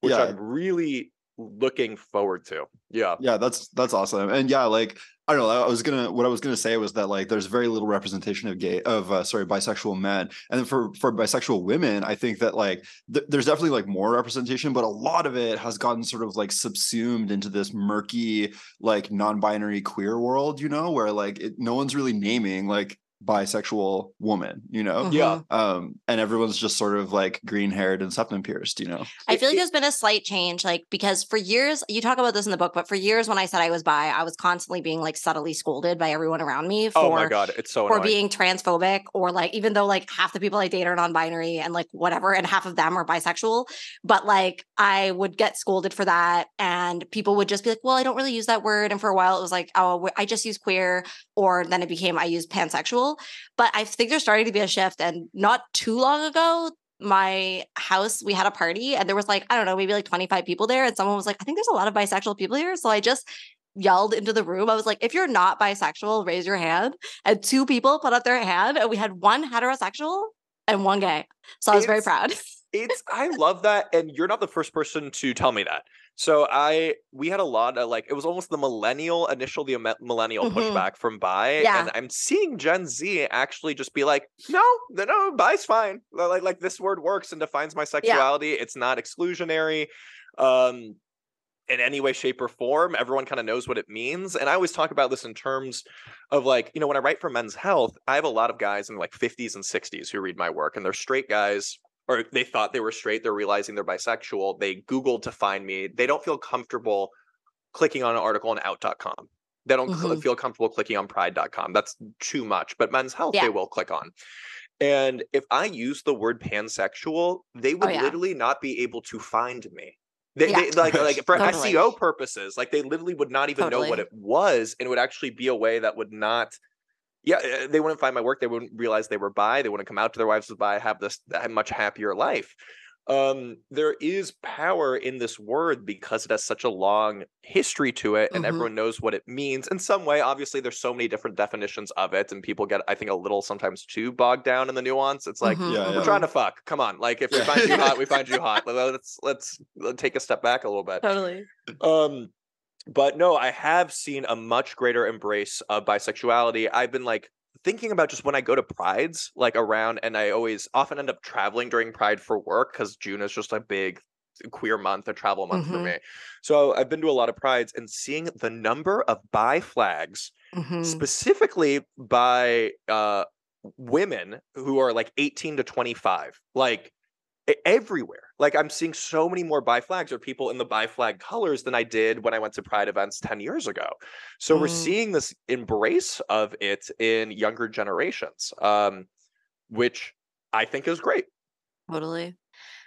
which yeah. I'm really looking forward to. Yeah. Yeah, that's that's awesome. And yeah, like, I don't know, I was gonna what I was gonna say was that like there's very little representation of gay of uh, sorry bisexual men, and then for for bisexual women, I think that like th- there's definitely like more representation, but a lot of it has gotten sort of like subsumed into this murky like non-binary queer world, you know, where like it, no one's really naming like bisexual woman, you know, mm-hmm. yeah, um, and everyone's just sort of like green-haired and septum pierced, you know. I feel like there's been a slight change, like because for years, you talk about this in the book, but for years when I said I was bi, I was constantly being like subtly scolded by everyone around me for oh my god, it's so for being transphobic, or like even though like half the people I date are non-binary and like whatever, and half of them are bisexual, but like I would get scolded for that, and people would just be like, "Well, I don't really use that word," and for a while it was like, "Oh, I just use queer," or then it became I use pansexual. But I think there's starting to be a shift. And not too long ago, my house, we had a party and there was like, I don't know, maybe like twenty-five people there. And someone was like, I think there's a lot of bisexual people here. So I just yelled into the room. I was like, if you're not bisexual, raise your hand. And two people put up their hand, and we had one heterosexual and one gay. So I was it's, very proud. it's I love that. And you're not the first person to tell me that. So I, we had a lot of like, it was almost the millennial, initial the millennial mm-hmm. pushback from bi. Yeah. And I'm seeing Gen Z actually just be like, no, no, bi's fine. Like, like this word works and defines my sexuality. Yeah. It's not exclusionary um, in any way, shape, or form. Everyone kind of knows what it means. And I always talk about this in terms of like, you know, when I write for Men's Health, I have a lot of guys in like fifties and sixties who read my work, and they're straight guys. Or they thought they were straight. They're realizing they're bisexual. They Googled to find me. They don't feel comfortable clicking on an article on out dot com. They don't mm-hmm. cl- feel comfortable clicking on pride dot com. That's too much. But Men's Health, yeah. they will click on. And if I use the word pansexual, they would oh, yeah. literally not be able to find me. They, yeah. they like like for totally. S E O purposes, like they literally would not even totally. know what it was, and it would actually be a way that would not. Yeah, they wouldn't find my work. They wouldn't realize they were bi. They wouldn't come out to their wives as bi. Have this much happier life. Um, there is power in this word because it has such a long history to it, and mm-hmm. everyone knows what it means in some way. Obviously, there's so many different definitions of it, and people get, I think, a little sometimes too bogged down in the nuance. It's like mm-hmm. yeah, we're yeah. trying to fuck. Come on, like if we yeah. find you hot, we find you hot. Let's let's take a step back a little bit. Totally. Um. But no, I have seen a much greater embrace of bisexuality. I've been like thinking about just when I go to prides, like around, and I always often end up traveling during Pride for work because June is just a big queer month or travel month mm-hmm. for me. So I've been to a lot of prides and seeing the number of bi flags, mm-hmm. specifically by uh, women who are like eighteen to twenty-five, like everywhere. Like I'm seeing so many more bi flags or people in the bi flag colors than I did when I went to Pride events ten years ago. So mm. we're seeing this embrace of it in younger generations, um, which I think is great. Totally.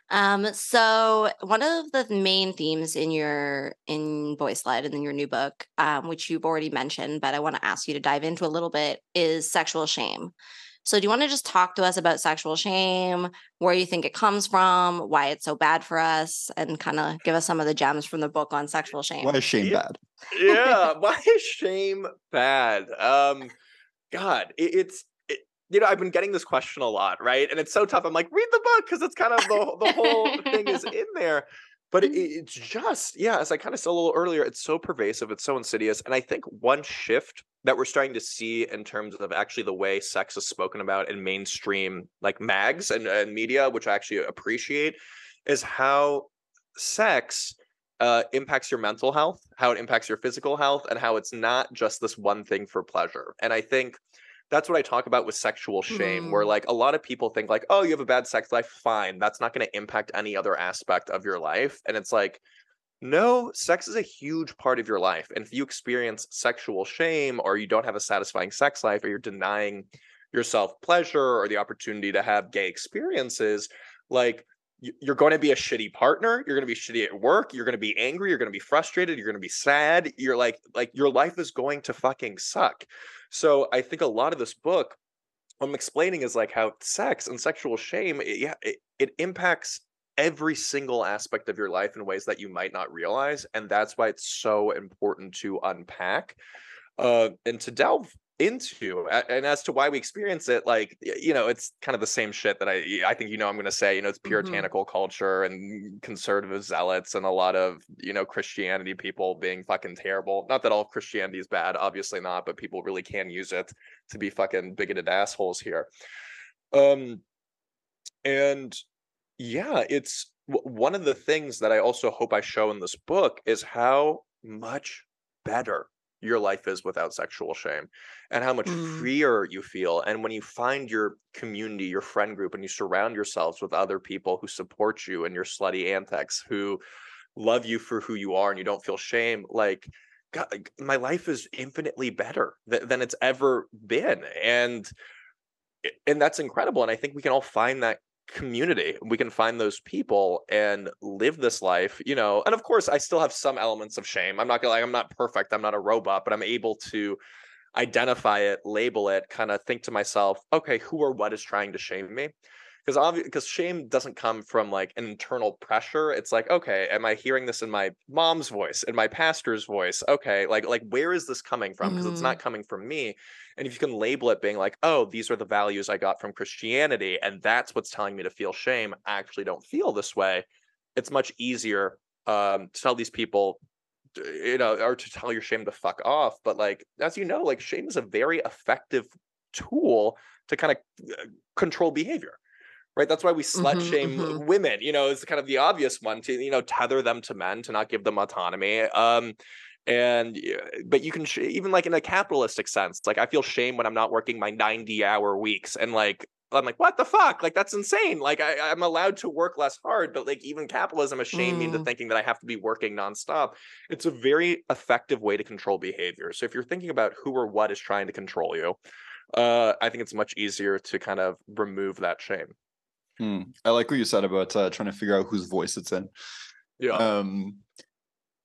Um, so one of the main themes in your, in Boyslut and in your new book, um, which you've already mentioned, but I want to ask you to dive into a little bit, is sexual shame. So do you want to just talk to us about sexual shame, where you think it comes from, why it's so bad for us, and kind of give us some of the gems from the book on sexual shame? Why is shame yeah. bad? Yeah. Why is shame bad? Um, God, it, it's, it, you know, I've been getting this question a lot, right? And it's so tough. I'm like, read the book because it's kind of the, the whole thing is in there. But it, it's just, yeah, as I kind of said a little earlier, it's so pervasive. It's so insidious. And I think one shift that we're starting to see in terms of actually the way sex is spoken about in mainstream like mags and, and media, which I actually appreciate, is how sex uh, impacts your mental health, how it impacts your physical health, and how it's not just this one thing for pleasure. And I think that's what I talk about with sexual shame, mm-hmm. where like a lot of people think like, oh, you have a bad sex life, fine. That's not going to impact any other aspect of your life. And it's like, no, sex is a huge part of your life. And if you experience sexual shame or you don't have a satisfying sex life or you're denying yourself pleasure or the opportunity to have gay experiences, like you're going to be a shitty partner. You're going to be shitty at work. You're going to be angry. You're going to be frustrated. You're going to be sad. You're like, like your life is going to fucking suck. So I think a lot of this book, what I'm explaining is like how sex and sexual shame, it, yeah, it, it impacts every single aspect of your life in ways that you might not realize. And that's why it's so important to unpack uh, and to delve into. And as to why we experience it, like, you know, it's kind of the same shit that I I think, you know, I'm going to say, you know, it's puritanical mm-hmm. culture and conservative zealots and a lot of, you know, Christianity people being fucking terrible. Not that all Christianity is bad, obviously not, but people really can use it to be fucking bigoted assholes here. Um, and yeah, it's one of the things that I also hope I show in this book is how much better your life is without sexual shame and how much mm. freer you feel. And when you find your community, your friend group, and you surround yourselves with other people who support you and your slutty antics, who love you for who you are and you don't feel shame, like, God, my life is infinitely better th- than it's ever been. And, and that's incredible. And I think we can all find that community. We can find those people and live this life, you know. And of course I still have some elements of shame. I'm not gonna like, I'm not perfect. I'm not a robot, but I'm able to identify it, label it, kind of think to myself, okay, who or what is trying to shame me? Because obviously, because shame doesn't come from like an internal pressure. It's like, okay, am I hearing this in my mom's voice, in my pastor's voice? Okay, like, like where is this coming from? Because mm. it's not coming from me. And if you can label it being like, oh, these are the values I got from Christianity, and that's what's telling me to feel shame. I actually don't feel this way. It's much easier um, to tell these people, you know, or to tell your shame to fuck off. But like, as you know, like shame is a very effective tool to kind of control behavior. Right. That's why we slut mm-hmm, shame mm-hmm. women, you know, is kind of the obvious one to, you know, tether them to men, to not give them autonomy. Um, and but you can sh- even like in a capitalistic sense, like I feel shame when I'm not working my ninety hour weeks. And like, I'm like, what the fuck? Like, that's insane. Like, I, I'm allowed to work less hard. But like even capitalism is shaming me mm. into thinking that I have to be working nonstop. It's a very effective way to control behavior. So if you're thinking about who or what is trying to control you, uh, I think it's much easier to kind of remove that shame. Hmm. I like what you said about uh, trying to figure out whose voice it's in. Yeah. Um,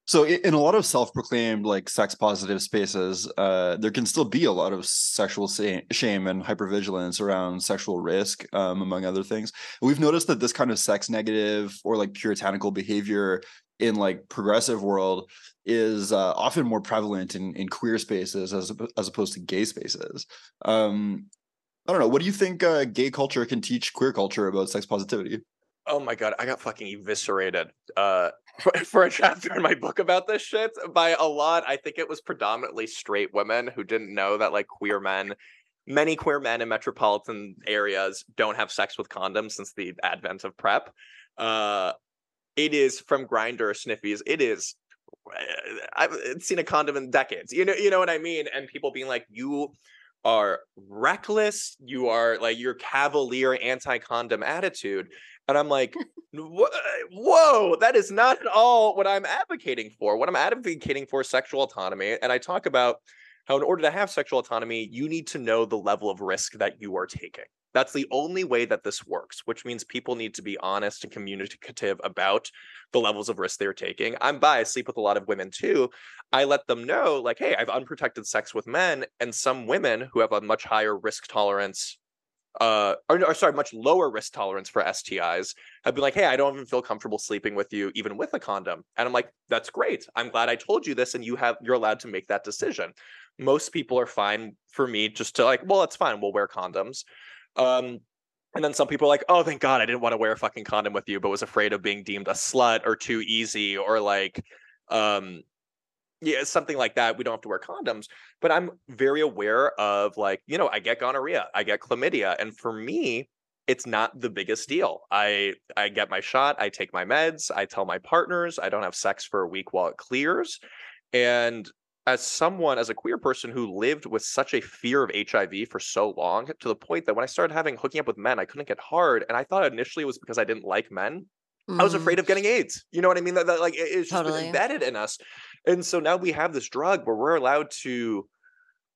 so in, in a lot of self-proclaimed like sex positive spaces, uh, there can still be a lot of sexual sa- shame and hypervigilance around sexual risk, um, among other things. We've noticed that this kind of sex negative or like puritanical behavior in like progressive world is uh, often more prevalent in, in queer spaces as as opposed to gay spaces. Um, I don't know. What do you think uh, gay culture can teach queer culture about sex positivity? Oh my God, I got fucking eviscerated uh, for, for a chapter in my book about this shit by a lot. I think it was predominantly straight women who didn't know that like queer men many queer men in metropolitan areas don't have sex with condoms since the advent of PrEP. Uh, it is from Grindr or Sniffies. It is, I've seen a condom in decades. You know, you know what I mean? And people being like, you are reckless. You are like your cavalier anti-condom attitude. And I'm like, whoa, that is not at all what I'm advocating for. What I'm advocating for is sexual autonomy. And I talk about how in order to have sexual autonomy, you need to know the level of risk that you are taking. That's the only way that this works, which means people need to be honest and communicative about the levels of risk they're taking. I'm bi, I sleep with a lot of women too. I let them know, like, hey, I've unprotected sex with men, and some women who have a much higher risk tolerance, uh, or, or sorry, much lower risk tolerance for S T Is have been like, hey, I don't even feel comfortable sleeping with you, even with a condom. And I'm like, that's great. I'm glad I told you this, and you have you're allowed to make that decision. Most people are fine for me just to like, well, it's fine. We'll wear condoms. Um, and then some people are like, oh, thank God I didn't want to wear a fucking condom with you, but was afraid of being deemed a slut or too easy or like, um, yeah, something like that. We don't have to wear condoms, but I'm very aware of like, you know, I get gonorrhea, I get chlamydia. And for me, it's not the biggest deal. I, I get my shot. I take my meds. I tell my partners I don't have sex for a week while it clears. And as someone, as a queer person who lived with such a fear of H I V for so long, to the point that when I started having hooking up with men, I couldn't get hard. And I thought initially it was because I didn't like men. Mm. I was afraid of getting AIDS. You know what I mean? That, that like it's just totally been embedded in us. And so now we have this drug where we're allowed to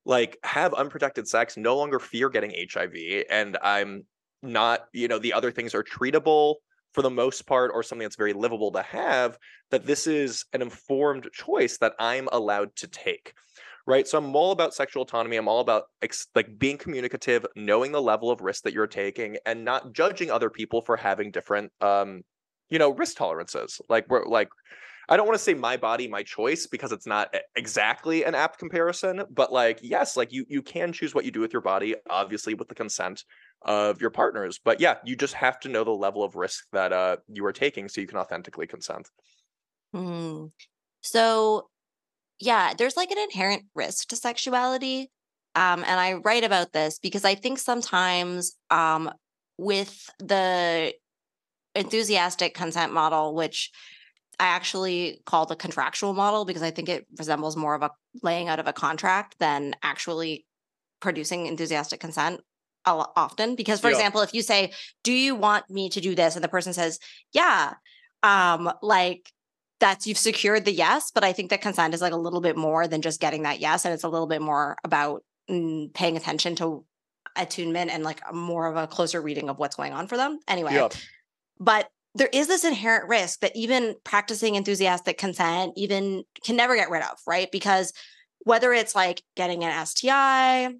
like have unprotected sex, no longer fear getting H I V. And I'm not, you know, the other things are treatable for the most part, or something that's very livable to have, that this is an informed choice that I'm allowed to take, right? So I'm all about sexual autonomy. I'm all about ex- like being communicative, knowing the level of risk that you're taking, and not judging other people for having different, um, you know, risk tolerances. Like we're like, I don't want to say my body, my choice, because it's not exactly an apt comparison, but like, yes, like you, you can choose what you do with your body, obviously with the consent of your partners. But yeah, you just have to know the level of risk that uh, you are taking so you can authentically consent. Mm. So yeah, there's like an inherent risk to sexuality. Um, and I write about this because I think sometimes um, with the enthusiastic consent model, which I actually call the contractual model because I think it resembles more of a laying out of a contract than actually producing enthusiastic consent. Often, because for yeah. example, if you say, do you want me to do this? And the person says, yeah, um, like that's, you've secured the yes. But I think that consent is like a little bit more than just getting that yes. And it's a little bit more about mm, paying attention to attunement and like more of a closer reading of what's going on for them. Anyway, yeah. But there is this inherent risk that even practicing enthusiastic consent even can never get rid of, right? Because whether it's like getting an S T I,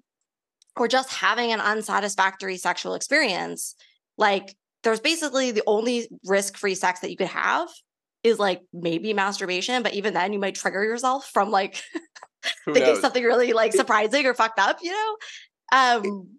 or just having an unsatisfactory sexual experience, like there's basically the only risk-free sex that you could have is like maybe masturbation, but even then you might trigger yourself from like thinking something really like surprising or fucked up, you know? Um,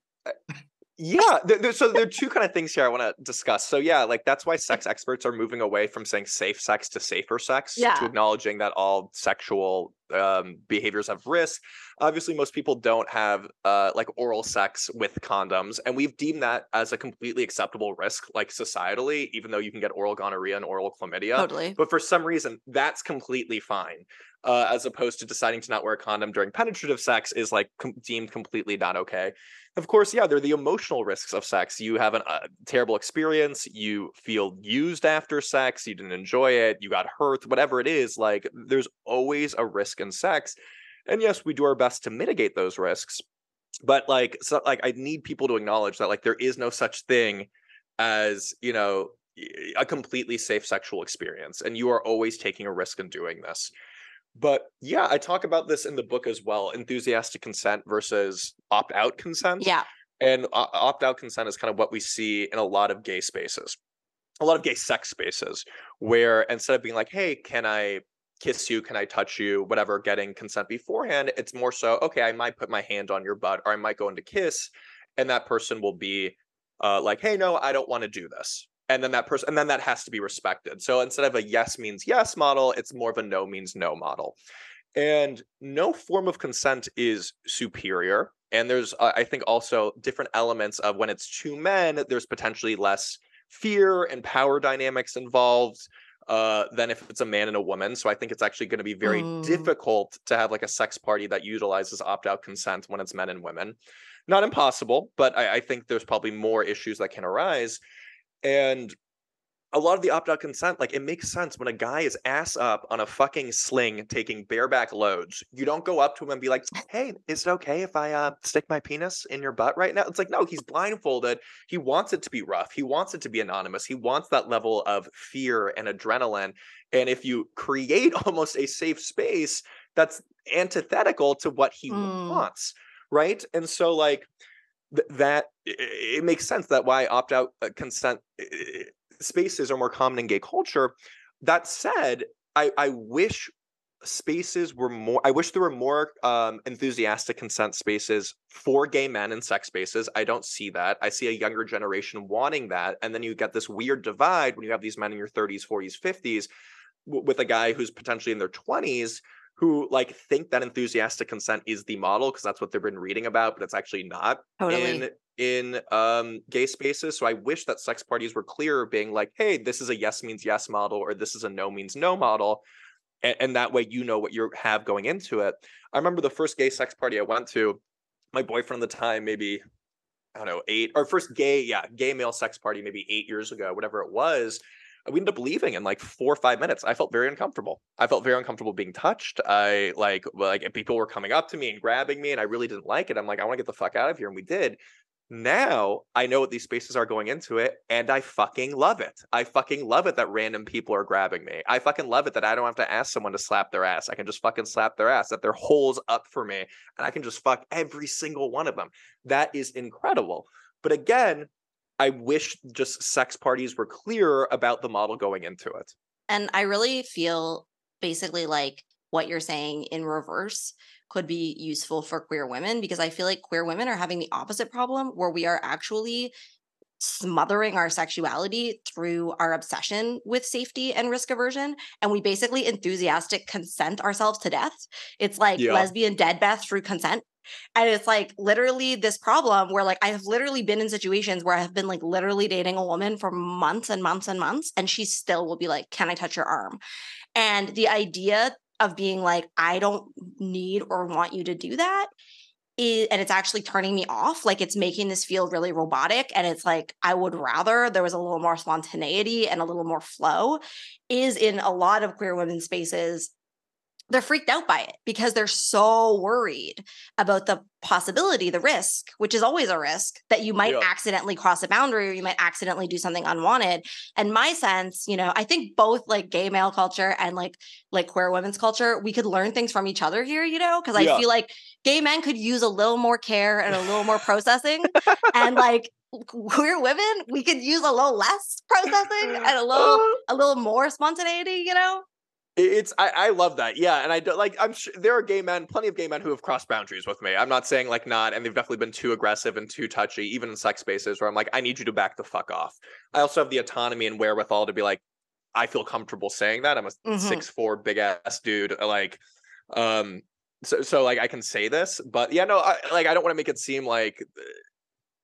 yeah. There, there, so there are two kind of things here I want to discuss. So yeah, like that's why sex experts are moving away from saying safe sex to safer sex, yeah. to acknowledging that all sexual um behaviors have risk. Obviously most people don't have uh like oral sex with condoms, and we've deemed that as a completely acceptable risk, like societally, even though you can get oral gonorrhea and oral chlamydia. Totally. But for some reason that's completely fine, uh as opposed to deciding to not wear a condom during penetrative sex is like com- deemed completely not okay. Of course, yeah, there are the emotional risks of sex. You have a uh, terrible experience, you feel used after sex, you didn't enjoy it, you got hurt, whatever it is, like there's always a risk in sex. And yes, we do our best to mitigate those risks. But like, so, like I need people to acknowledge that like there is no such thing as, you know, a completely safe sexual experience. And you are always taking a risk in doing this. But yeah, I talk about this in the book as well, enthusiastic consent versus opt-out consent. Yeah. And uh, opt-out consent is kind of what we see in a lot of gay spaces, a lot of gay sex spaces, where instead of being like, hey, can I kiss you, can I touch you, whatever, getting consent beforehand, it's more so, okay, I might put my hand on your butt, or I might go into kiss, and that person will be uh, like, hey, no, I don't want to do this. And then that person, and then that has to be respected. So instead of a yes means yes model, it's more of a no means no model. And no form of consent is superior. And there's, uh, I think, also different elements of when it's two men, there's potentially less fear and power dynamics involved uh, than if it's a man and a woman. So I think it's actually going to be very mm. difficult to have like a sex party that utilizes opt-out consent when it's men and women. Not impossible, but I, I think there's probably more issues that can arise. And a lot of the opt-out consent, like, it makes sense when a guy is ass up on a fucking sling taking bareback loads. You don't go up to him and be like, hey, is it okay if I uh, stick my penis in your butt right now? It's like, no, he's blindfolded. He wants it to be rough. He wants it to be anonymous. He wants that level of fear and adrenaline. And if you create almost a safe space, that's antithetical to what he mm. wants, right? And so, like, th- that it, it makes sense that why opt-out consent it, spaces are more common in gay culture. That said, I, I wish spaces were more, I wish there were more um, enthusiastic consent spaces for gay men in sex spaces. I don't see that. I see a younger generation wanting that. And then you get this weird divide when you have these men in your thirties, forties, fifties w- with a guy who's potentially in their twenties who like think that enthusiastic consent is the model because that's what they've been reading about, but it's actually not. Totally. In, in um gay spaces. So I wish that sex parties were clearer, being like, hey, this is a yes means yes model, or this is a no means no model, and, and that way you know what you have going into it. I remember the first gay sex party I went to, my boyfriend at the time, maybe I don't know, eight or first gay yeah gay male sex party maybe eight years ago, whatever it was. We ended up leaving in like four or five minutes. I felt very uncomfortable. I felt very uncomfortable being touched. I like like and people were coming up to me and grabbing me, and I really didn't like it. I'm like, I want to get the fuck out of here, and we did. Now I know what these spaces are going into it, and I fucking love it. I fucking love it that random people are grabbing me. I fucking love it that I don't have to ask someone to slap their ass. I can just fucking slap their ass, that their hole's up for me, and I can just fuck every single one of them. That is incredible. But again, I wish just sex parties were clearer about the model going into it. And I really feel basically like what you're saying in reverse could be useful for queer women, because I feel like queer women are having the opposite problem, where we are actually smothering our sexuality through our obsession with safety and risk aversion. And we basically enthusiastic consent ourselves to death. It's like yeah. lesbian deadbath through consent. And it's like literally this problem where like I have literally been in situations where I have been like literally dating a woman for months and months and months, and she still will be like, can I touch your arm? And the idea of being like, I don't need or want you to do that is, and it's actually turning me off. Like it's making this feel really robotic. And it's like, I would rather there was a little more spontaneity and a little more flow. Is in a lot of queer women's spaces, they're freaked out by it because they're so worried about the possibility, the risk, which is always a risk, that you might yeah. accidentally cross a boundary, or you might accidentally do something unwanted. And my sense, you know, I think both like gay male culture and like like queer women's culture, we could learn things from each other here, you know, because I yeah. feel like gay men could use a little more care and a little more processing, and like queer women, we could use a little less processing and a little a little more spontaneity, you know. It's I, I love that. Yeah. And I don't like I'm sure there are gay men, plenty of gay men who have crossed boundaries with me. I'm not saying like not. And they've definitely been too aggressive and too touchy, even in sex spaces where I'm like, I need you to back the fuck off. I also have the autonomy and wherewithal to be like, I feel comfortable saying that. I'm a mm-hmm. six foot four big ass dude. Like, um, so, so like I can say this, but yeah, no, I, like I don't want to make it seem like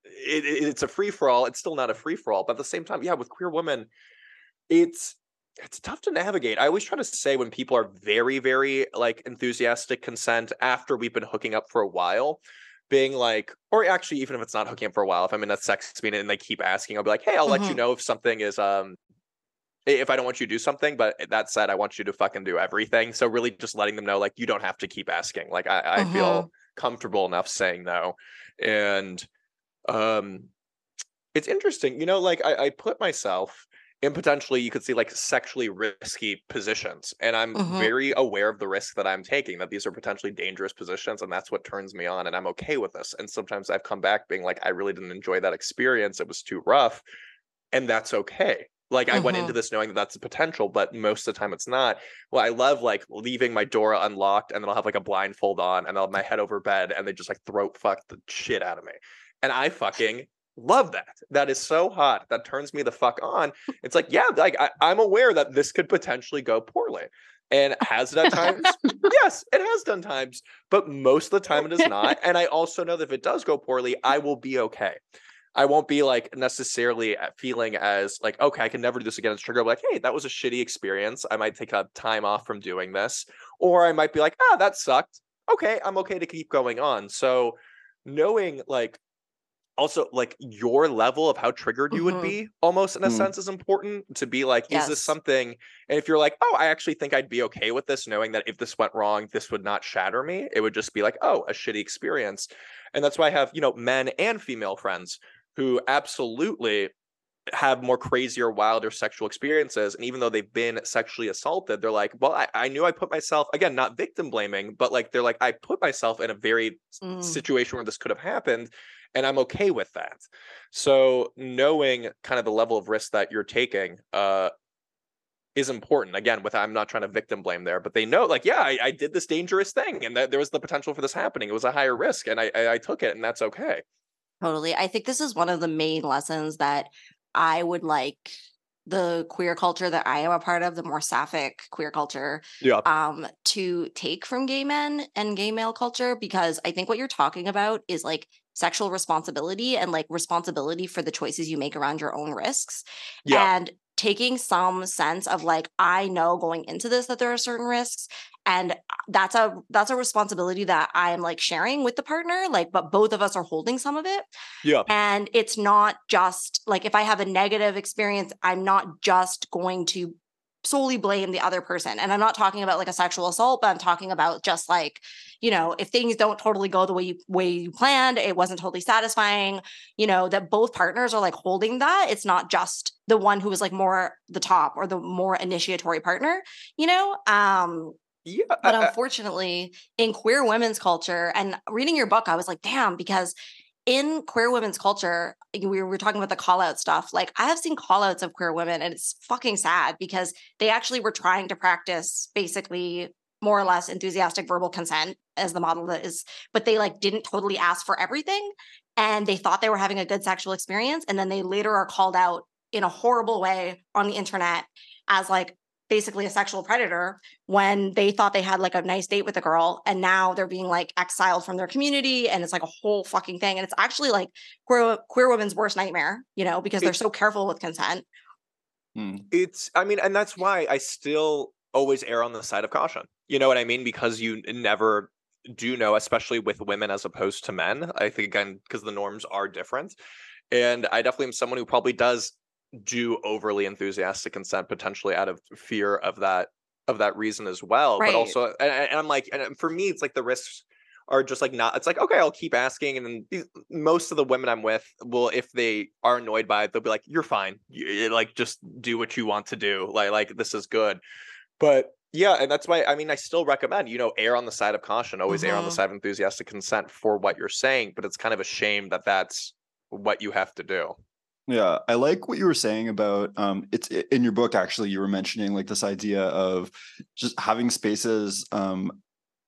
it, it, it's a free for all. It's still not a free for all. But at the same time, yeah, with queer women, it's. It's tough to navigate. I always try to say when people are very, very like enthusiastic consent after we've been hooking up for a while, being like, or actually, even if it's not hooking up for a while, if I'm in a sex meeting and they keep asking, I'll be like, hey, I'll mm-hmm. let you know if something is, um, if I don't want you to do something, but that said, I want you to fucking do everything. So really just letting them know, like, you don't have to keep asking. Like, I, I mm-hmm. feel comfortable enough saying no. And um, it's interesting, you know, like I, I put myself and potentially you could see like sexually risky positions. And I'm mm-hmm. very aware of the risk that I'm taking, that these are potentially dangerous positions. And that's what turns me on. And I'm okay with this. And sometimes I've come back being like, I really didn't enjoy that experience. It was too rough. And that's okay. Like I mm-hmm. went into this knowing that that's a potential, but most of the time it's not. Well, I love like leaving my door unlocked, and then I'll have like a blindfold on, and I'll have my head over bed, and they just like throat fuck the shit out of me. And I fucking love that. That is so hot. That turns me the fuck on. It's like, yeah, like I, I'm aware that this could potentially go poorly. And has it at times? Yes, it has done times, but most of the time it does not. And I also know that if it does go poorly, I will be okay. I won't be like necessarily feeling as like, okay, I can never do this again. It's trigger. Like, hey, that was a shitty experience. I might take up time off from doing this, or I might be like, ah, that sucked. Okay, I'm okay to keep going on. So knowing like also like your level of how triggered you mm-hmm. would be almost in a mm-hmm. sense is important to be like, yes. is this something? And if you're like, oh, I actually think I'd be okay with this, knowing that if this went wrong, this would not shatter me. It would just be like, oh, a shitty experience. And that's why I have, you know, men and female friends who absolutely have more crazier, wilder sexual experiences. And even though they've been sexually assaulted, they're like, well, I, I knew I put myself, again, not victim blaming, but like, they're like, I put myself in a very mm. situation where this could have happened, and I'm okay with that. So knowing kind of the level of risk that you're taking uh, is important. Again, with I'm not trying to victim blame there, but they know like, yeah, I, I did this dangerous thing, and that there was the potential for this happening. It was a higher risk, and I, I, I took it, and that's okay. Totally. I think this is one of the main lessons that I would like the queer culture that I am a part of, the more sapphic queer culture, yeah. um, to take from gay men and gay male culture, because I think what you're talking about is like sexual responsibility and like responsibility for the choices you make around your own risks. Yeah. And taking some sense of like, I know going into this that there are certain risks, and that's a that's a responsibility that I'm like sharing with the partner, like, but both of us are holding some of it. Yeah. And it's not just like, if I have a negative experience, I'm not just going to solely blame the other person. And I'm not talking about like a sexual assault, but I'm talking about just like, you know, if things don't totally go the way you way you planned, it wasn't totally satisfying, you know, that both partners are like holding that. It's not just the one who was like more the top or the more initiatory partner, you know? Um, yeah. But unfortunately in queer women's culture, and reading your book, I was like, damn, because in queer women's culture, we were talking about the call out stuff. Like, I have seen call outs of queer women, and it's fucking sad because they actually were trying to practice basically more or less enthusiastic verbal consent as the model that is, but they like didn't totally ask for everything. And they thought they were having a good sexual experience. And then they later are called out in a horrible way on the internet as like basically a sexual predator when they thought they had like a nice date with a girl, and now they're being like exiled from their community, and it's like a whole fucking thing. And it's actually like queer, queer women's worst nightmare, you know, because they're it's, so careful with consent. It's, I mean, and that's why I still always err on the side of caution. You know what I mean? Because you never do know, especially with women as opposed to men. I think, again, because the norms are different. And I definitely am someone who probably does do overly enthusiastic consent potentially out of fear of that of that reason as well, right. But also and, and I'm like, and for me it's like the risks are just like not, it's like, okay, I'll keep asking, and then these, most of the women I'm with will, if they are annoyed by it, they'll be like, you're fine, you, like just do what you want to do, like like this is good. But yeah, and that's why, I mean, I still recommend, you know, err on the side of caution, always mm-hmm. err on the side of enthusiastic consent for what you're saying, but it's kind of a shame that that's what you have to do. Yeah, I like what you were saying about um, it's in your book. Actually, you were mentioning like this idea of just having spaces um,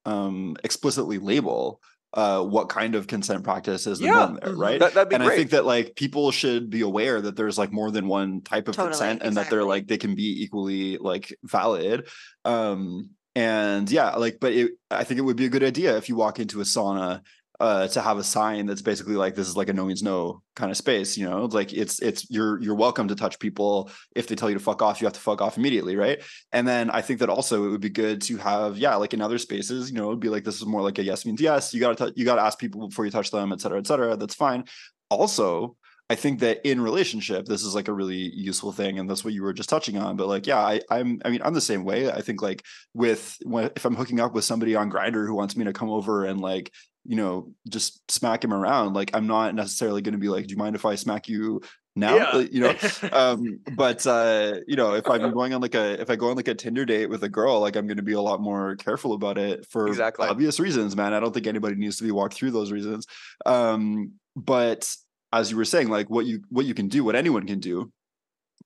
um, explicitly label uh, what kind of consent practice is yeah. in there, right? That, that'd be and great. I think that like people should be aware that there's like more than one type of totally, consent, and exactly. that they're like they can be equally like valid. Um, and yeah, like, but it, I think it would be a good idea if you walk into a sauna. Uh, to have a sign that's basically like, this is like a no means no kind of space, you know, like it's it's you're you're welcome to touch people. If they tell you to fuck off, you have to fuck off immediately, right? And then I think that also it would be good to have, yeah, like in other spaces, you know, it'd be like, this is more like a yes means yes. You gotta t- you gotta ask people before you touch them, et cetera, et cetera. That's fine. Also, I think that in relationship, this is like a really useful thing, and that's what you were just touching on. But like, yeah, I, I'm, I mean, I'm the same way. I think like with when, if I'm hooking up with somebody on Grindr who wants me to come over and like, you know, just smack him around, like I'm not necessarily going to be like, do you mind if I smack you now? Yeah. You know, um, but uh, you know, if I'm going on like a, if I go on like a Tinder date with a girl, like I'm going to be a lot more careful about it for exactly. obvious reasons, man. I don't think anybody needs to be walked through those reasons. Um, but as you were saying, like what you what you can do, what anyone can do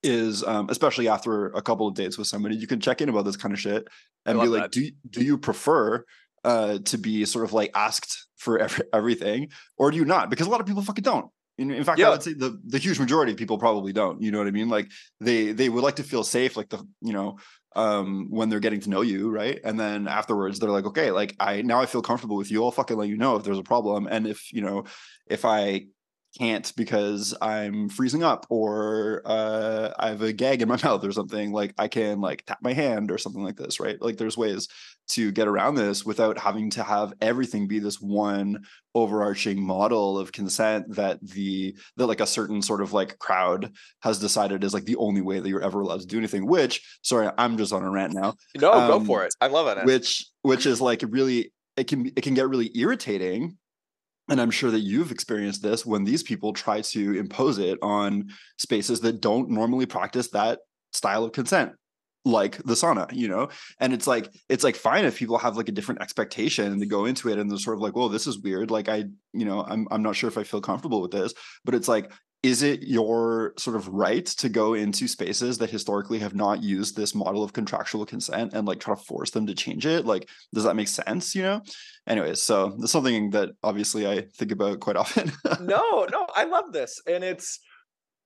is, um, especially after a couple of dates with somebody, you can check in about this kind of shit and be like, that. do do you prefer uh, to be sort of like asked for every, everything, or do you not? Because a lot of people fucking don't. In, in fact, yeah. I would say the, the huge majority of people probably don't. You know what I mean? Like they they would like to feel safe, like the you know um, when they're getting to know you, right? And then afterwards, they're like, okay, like I now I feel comfortable with you. I'll fucking let you know if there's a problem, and if you know, if I can't because I'm freezing up or uh, I have a gag in my mouth or something, like I can like tap my hand or something like this, right? Like there's ways to get around this without having to have everything be this one overarching model of consent that the that like a certain sort of like crowd has decided is like the only way that you're ever allowed to do anything, which, sorry, I'm just on a rant now. No, um, go for it. I love it. Which which is like really, it can it can get really irritating. And I'm sure that you've experienced this when these people try to impose it on spaces that don't normally practice that style of consent, like the sauna, you know? And it's like, it's like fine if people have like a different expectation and they go into it and they're sort of like, well, this is weird. Like I, you know, I'm I'm not sure if I feel comfortable with this, but it's like, is it your sort of right to go into spaces that historically have not used this model of contractual consent and like try to force them to change it? Like, does that make sense? You know? Anyways, so that's something that obviously I think about quite often. no, no, I love this. And it's,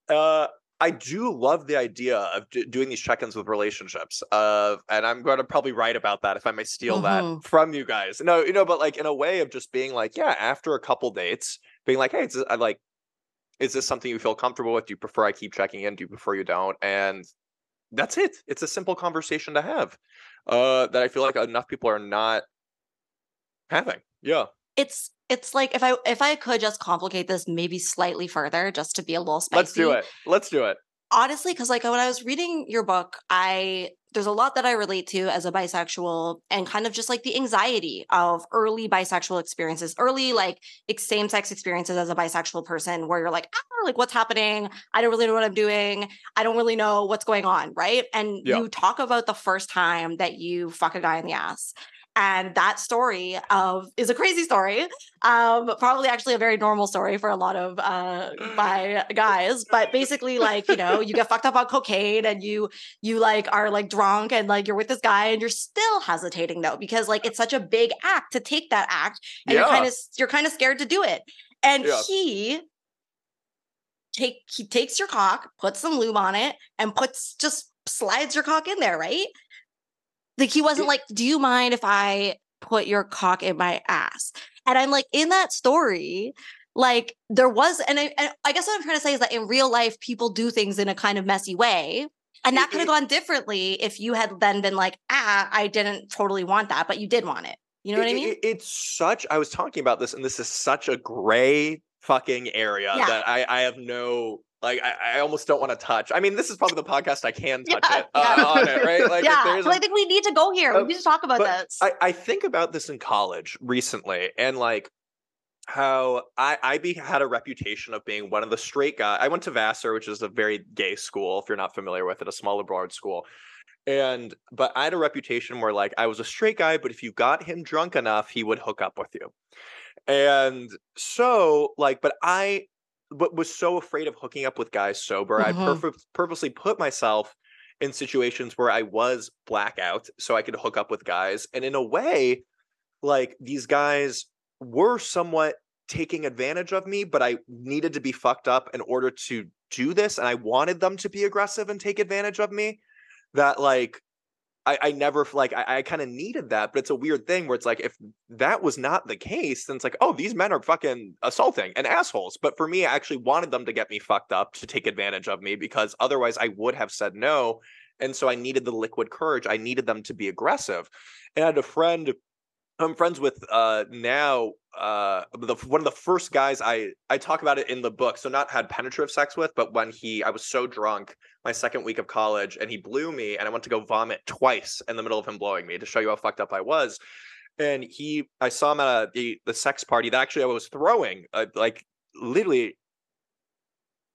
uh, I do love the idea of d- doing these check-ins with relationships. Uh, and I'm going to probably write about that if I may steal uh-huh. that from you guys. No, you know, but like in a way of just being like, yeah, after a couple dates being like, hey, it's I like, is this something you feel comfortable with? Do you prefer I keep checking in? Do you prefer you don't? And that's it. It's a simple conversation to have uh, that I feel like enough people are not having. Yeah. It's it's like if I if I could just complicate this maybe slightly further just to be a little spicy. Let's do it. Let's do it. Honestly, because like when I was reading your book, I there's a lot that I relate to as a bisexual and kind of just like the anxiety of early bisexual experiences, early like same-sex experiences as a bisexual person where you're like, ah, like what's happening? I don't really know what I'm doing. I don't really know what's going on, right? And yeah. you talk about the first time that you fuck a guy in the ass. And that story of is a crazy story, um, probably actually a very normal story for a lot of uh, bi guys. But basically, like, you know, you get fucked up on cocaine and you you like are like drunk and like you're with this guy and you're still hesitating, though, because like it's such a big act to take that act. And yeah. you're kind of you're kind of scared to do it. And yeah. he. Take he takes your cock, puts some lube on it and puts just slides your cock in there. Right. Like he wasn't like, do you mind if I put your cock in my ass? And I'm like, in that story, like there was, and I, and I guess what I'm trying to say is that in real life, people do things in a kind of messy way. And that could have gone differently if you had then been like, ah, I didn't totally want that, but you did want it. You know what it, I mean? It, it's such, I was talking about this and this is such a gray fucking area yeah. that I, I have no... Like, I, I almost don't want to touch. I mean, this is probably the podcast I can touch yeah, it uh, yeah. on it, right? Like, yeah, so I think we need to go here. Uh, we need to talk about this. I, I think about this in college recently and, like, how I, I be, had a reputation of being one of the straight guys. I went to Vassar, which is a very gay school, if you're not familiar with it, a small liberal arts school. And but I had a reputation where, like, I was a straight guy, but if you got him drunk enough, he would hook up with you. And so, like, but I... but was so afraid of hooking up with guys sober. Mm-hmm. I perf- purposely put myself in situations where I was blackout so I could hook up with guys. And in a way, like these guys were somewhat taking advantage of me, but I needed to be fucked up in order to do this. And I wanted them to be aggressive and take advantage of me that like, I, I never like I, I kind of needed that, but it's a weird thing where it's like if that was not the case, then it's like, oh, these men are fucking assaulting and assholes. But for me, I actually wanted them to get me fucked up to take advantage of me because otherwise I would have said no. And so I needed the liquid courage. I needed them to be aggressive. And I had a friend I'm friends with uh, now uh, the, one of the first guys I, I talk about it in the book. So not had penetrative sex with, but when he I was so drunk my second week of college and he blew me and I went to go vomit twice in the middle of him blowing me to show you how fucked up I was. And he I saw him at a, the, the sex party that actually I was throwing uh, like literally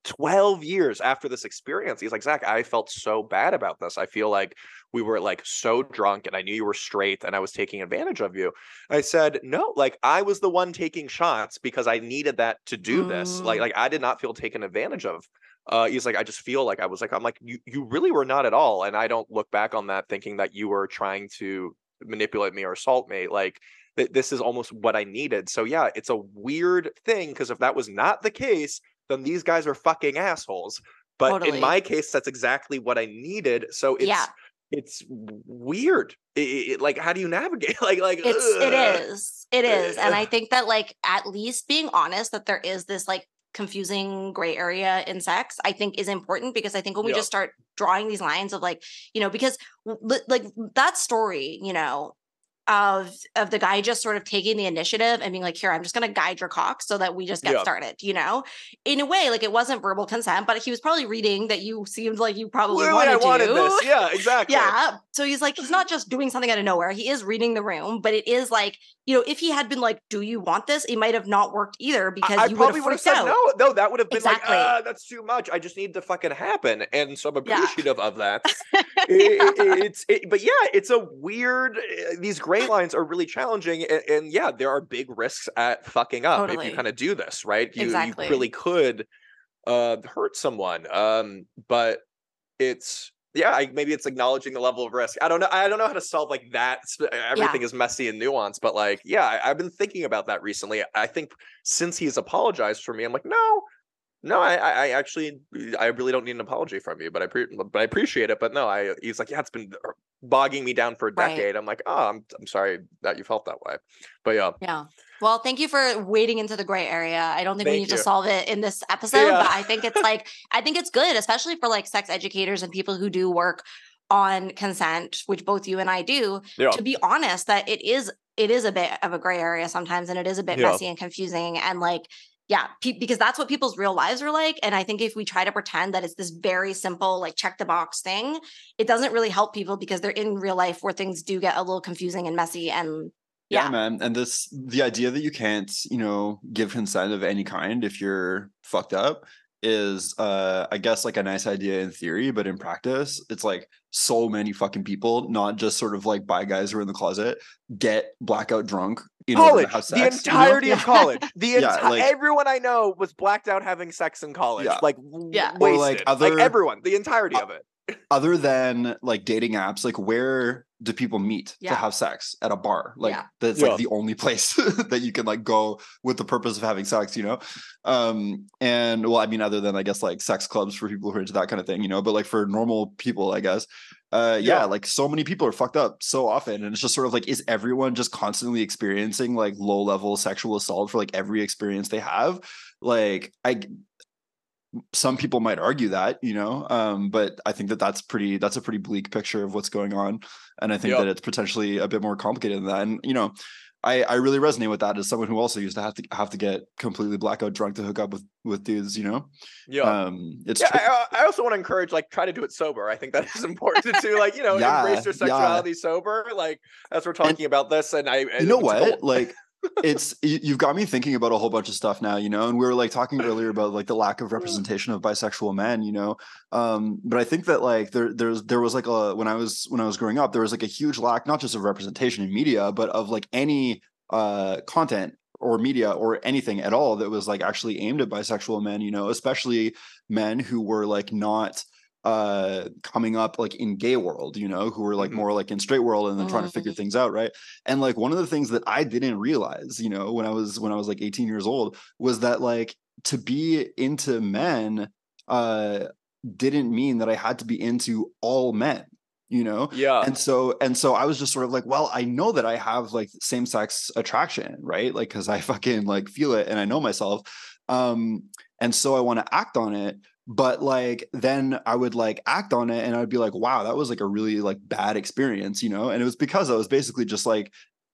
twelve years after this experience. He's like, Zach, I felt so bad about this. I feel like we were like so drunk and I knew you were straight and I was taking advantage of you. I said, no, like I was the one taking shots because I needed that to do mm. this. Like, like I did not feel taken advantage of. Uh, he's like, I just feel like I was like, I'm like, you, you really were not at all. And I don't look back on that thinking that you were trying to manipulate me or assault me. Like th- this is almost what I needed. So yeah, it's a weird thing. Cause if that was not the case, then these guys are fucking assholes. But totally. In my case, that's exactly what I needed. So it's yeah. it's weird. It, it, like, how do you navigate? like, like it's, it is, it is. And I think that, like, at least being honest that there is this, like, confusing gray area in sex, I think is important, because I think when we yep. just start drawing these lines of, like, you know, because like that story, you know, of, of the guy just sort of taking the initiative and being like, here, I'm just going to guide your cock so that we just get yep. started, you know, in a way, like, it wasn't verbal consent, but he was probably reading that you seemed like you probably wanted, I wanted to. This. Yeah, exactly. Yeah. So he's like, he's not just doing something out of nowhere. He is reading the room, but it is like, you know, if he had been like, do you want this? It might have not worked either, because I, you would have freaked out. No, no, that would have been exactly. like, ah, that's too much. I just need to fucking happen. And so I'm appreciative yeah. of that. yeah. it, it, it's, it, but yeah, it's a weird, these gray lines are really challenging. And, and yeah, there are big risks at fucking up totally. If you kind of do this, right? You, exactly. you really could uh, hurt someone. Um, but it's... Yeah, I, maybe it's acknowledging the level of risk. I don't know. I don't know how to solve like that. Everything yeah. is messy and nuanced, but like, yeah, I, I've been thinking about that recently. I think since he's apologized for me, I'm like, no, no, I, I actually, I really don't need an apology from you, but I, pre- but I appreciate it. But no, I. He's like, yeah, it's been bogging me down for a decade. Right. I'm like, oh, I'm, I'm sorry that you felt that way. But yeah, yeah. Well, thank you for wading into the gray area. I don't think thank we need you. to solve it in this episode, yeah. but I think it's like, I think it's good, especially for like sex educators and people who do work on consent, which both you and I do, yeah. to be honest, that it is, it is a bit of a gray area sometimes, and it is a bit yeah. messy and confusing, and like, yeah, pe- because that's what people's real lives are like. And I think if we try to pretend that it's this very simple, like, check the box thing, it doesn't really help people, because they're in real life where things do get a little confusing and messy and... Yeah. yeah, man. And this, the idea that you can't, you know, give consent of any kind if you're fucked up is, uh, I guess, like, a nice idea in theory, but in practice, it's like so many fucking people, not just sort of like bi guys who are in the closet, get blackout drunk. In college, sex, the entirety you know? of college, the enti- yeah, like, everyone I know was blacked out having sex in college, yeah. like, yeah. wasted. Or like, other, like everyone, the entirety uh, of it. Other than like dating apps, like, where do people meet yeah. to have sex? At a bar? Like yeah. that's yeah. like the only place that you can like go with the purpose of having sex, you know? Um, and well, I mean, other than I guess like sex clubs for people who are into that kind of thing, you know, but like for normal people, I guess, uh, yeah, yeah. like so many people are fucked up so often. And it's just sort of like, is everyone just constantly experiencing like low level sexual assault for like every experience they have? Like I... Some people might argue that, you know, um, but I think that that's pretty, that's a pretty bleak picture of what's going on. And I think yep. that it's potentially a bit more complicated than that. And, you know, I, I really resonate with that as someone who also used to have to have to get completely blackout drunk to hook up with, with dudes, you know? Yeah. Um, it's yeah, I, I also want to encourage, like, try to do it sober. I think that is important to, like, you know, yeah, embrace your sexuality yeah. sober, like, as we're talking and, about this. And I, and you know what, cool. like, it's you've got me thinking about a whole bunch of stuff now, you know, and we were like talking earlier about like the lack of representation of bisexual men, you know, um but I think that like there there's there was like a when I was when I was growing up, there was like a huge lack not just of representation in media, but of like any uh content or media or anything at all that was like actually aimed at bisexual men, you know, especially men who were like not uh coming up like in gay world, you know, who were like mm-hmm. more like in straight world and then mm-hmm. trying to figure things out, right? And like one of the things that I didn't realize, you know, when I was when I was like eighteen years old was that like to be into men uh didn't mean that I had to be into all men, you know? Yeah. And so and so I was just sort of like, well, I know that I have like same-sex attraction, right? Like because I fucking like feel it and I know myself. Um and so I want to act on it. But like then I would like act on it and I'd be like, wow, that was like a really like bad experience, you know? And it was because I was basically just like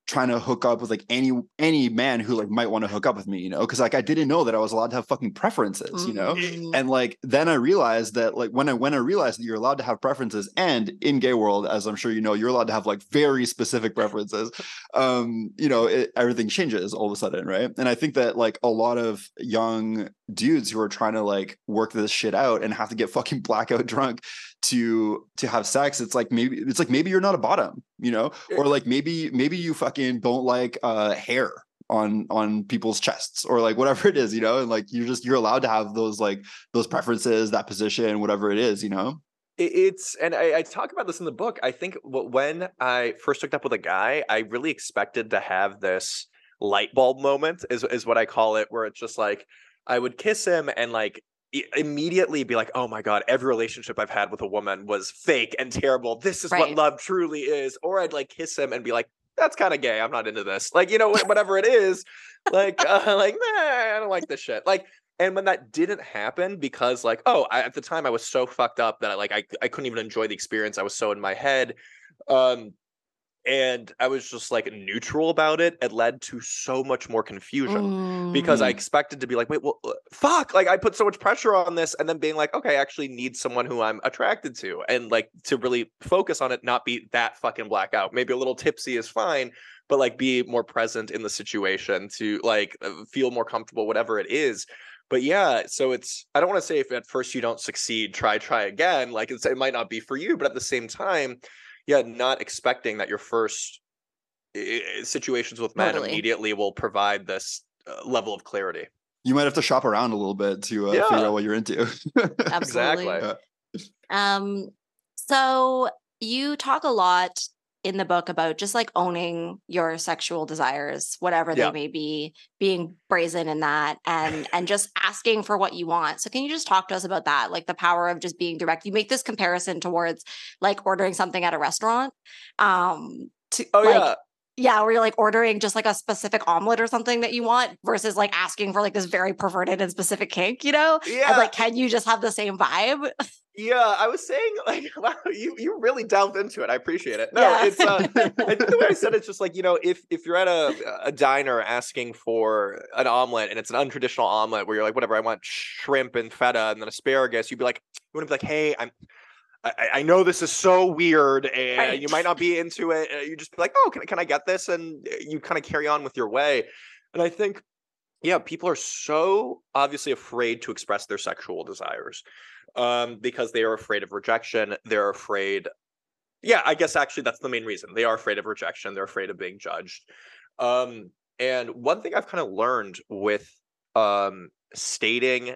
trying to hook up with like any any man who like might want to hook up with me, you know, because like I didn't know that I was allowed to have fucking preferences, you know. Mm-hmm. And like then I realized that like when I when I realized that you're allowed to have preferences, and in gay world, as I'm sure you know, you're allowed to have like very specific preferences, um you know, it, everything changes all of a sudden, right? And I think that like a lot of young dudes who are trying to like work this shit out and have to get fucking blackout drunk to to have sex, it's like maybe it's like maybe you're not a bottom, you know, or like maybe maybe you fucking don't like uh hair on on people's chests or like whatever it is, you know. And like you're just you're allowed to have those like those preferences, that position, whatever it is, you know. It's and I, I talk about this in the book. I think when I first hooked up with a guy, I really expected to have this light bulb moment is is what I call it, where it's just like I would kiss him and like immediately be like, oh my God, every relationship I've had with a woman was fake and terrible. This is right. what love truly is. Or I'd like kiss him and be like, that's kind of gay. I'm not into this. Like, you know, whatever it is, like, uh, like, nah, I don't like this shit. Like, and when that didn't happen, because like, oh, I, at the time I was so fucked up that I like, I, I couldn't even enjoy the experience. I was so in my head. Um, And I was just like neutral about it. It led to so much more confusion mm. because I expected to be like, wait, well, fuck. Like I put so much pressure on this and then being like, okay, I actually need someone who I'm attracted to and like to really focus on it, not be that fucking blackout. Maybe a little tipsy is fine, but like be more present in the situation to like feel more comfortable, whatever it is. But yeah, so it's, I don't want to say if at first you don't succeed, try, try again. Like it's, it might not be for you, but at the same time, yeah, not expecting that your first uh, situations with men totally. immediately will provide this uh, level of clarity. You might have to shop around a little bit to uh, yeah. figure out what you're into. Absolutely. Yeah. Um, so you talk a lot in the book about just like owning your sexual desires, whatever yeah. they may be, being brazen in that and, and just asking for what you want. So can you just talk to us about that? Like the power of just being direct. You make this comparison towards like ordering something at a restaurant. Um, to, oh like, yeah. Yeah. Where you're like ordering just like a specific omelet or something that you want versus like asking for like this very perverted and specific kink, you know? Yeah. And like, can you just have the same vibe? Yeah, I was saying, like, wow, you, you really delved into it. I appreciate it. No, yeah. it's, uh, I think the way I said it's just like, you know, if if you're at a, a diner asking for an omelet and it's an untraditional omelet where you're like, whatever, I want shrimp and feta and then asparagus, you'd be like, you wouldn't be like, hey, I'm, I, I know this is so weird and right. you might not be into it. You just be like, oh, can, can I get this? And you kind of carry on with your way. And I think, yeah, people are so obviously afraid to express their sexual desires. Um, because they are afraid of rejection. They're afraid. Yeah, I guess actually that's the main reason. They are afraid of rejection. They're afraid of being judged. Um, and one thing I've kind of learned with um, stating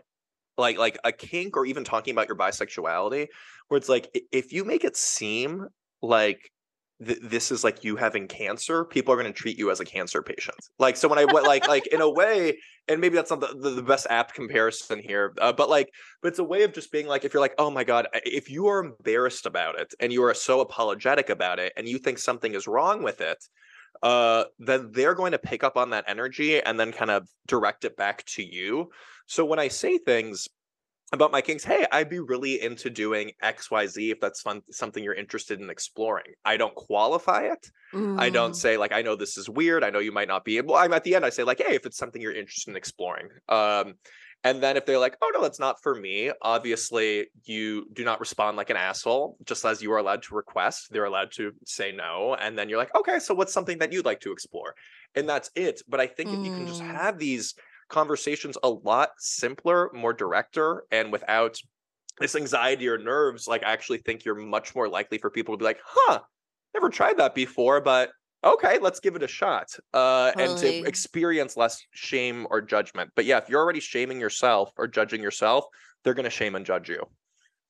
like like a kink or even talking about your bisexuality, where it's like if you make it seem like th- this is like you having cancer, people are going to treat you as a cancer patient. Like so when I went like like in a way. And maybe that's not the, the, the best apt comparison here, uh, but like, but it's a way of just being like, if you're like, oh my God, if you are embarrassed about it and you are so apologetic about it and you think something is wrong with it, uh, then they're going to pick up on that energy and then kind of direct it back to you. So when I say things about my kinks, hey, I'd be really into doing X, Y, Z if that's fun, something you're interested in exploring. I don't qualify it. Mm. I don't say like, I know this is weird. I know you might not be. Well, I'm at the end. I say like, hey, if it's something you're interested in exploring. Um, and then if they're like, oh no, that's not for me. Obviously, you do not respond like an asshole. Just as you are allowed to request, they're allowed to say no. And then you're like, okay, so what's something that you'd like to explore? And that's it. But I think mm. if you can just have these conversations a lot simpler, more directer, and without this anxiety or nerves, like I actually think you're much more likely for people to be like, huh, never tried that before, but okay, let's give it a shot. Uh, totally. And to experience less shame or judgment. But yeah, if you're already shaming yourself or judging yourself, they're going to shame and judge you.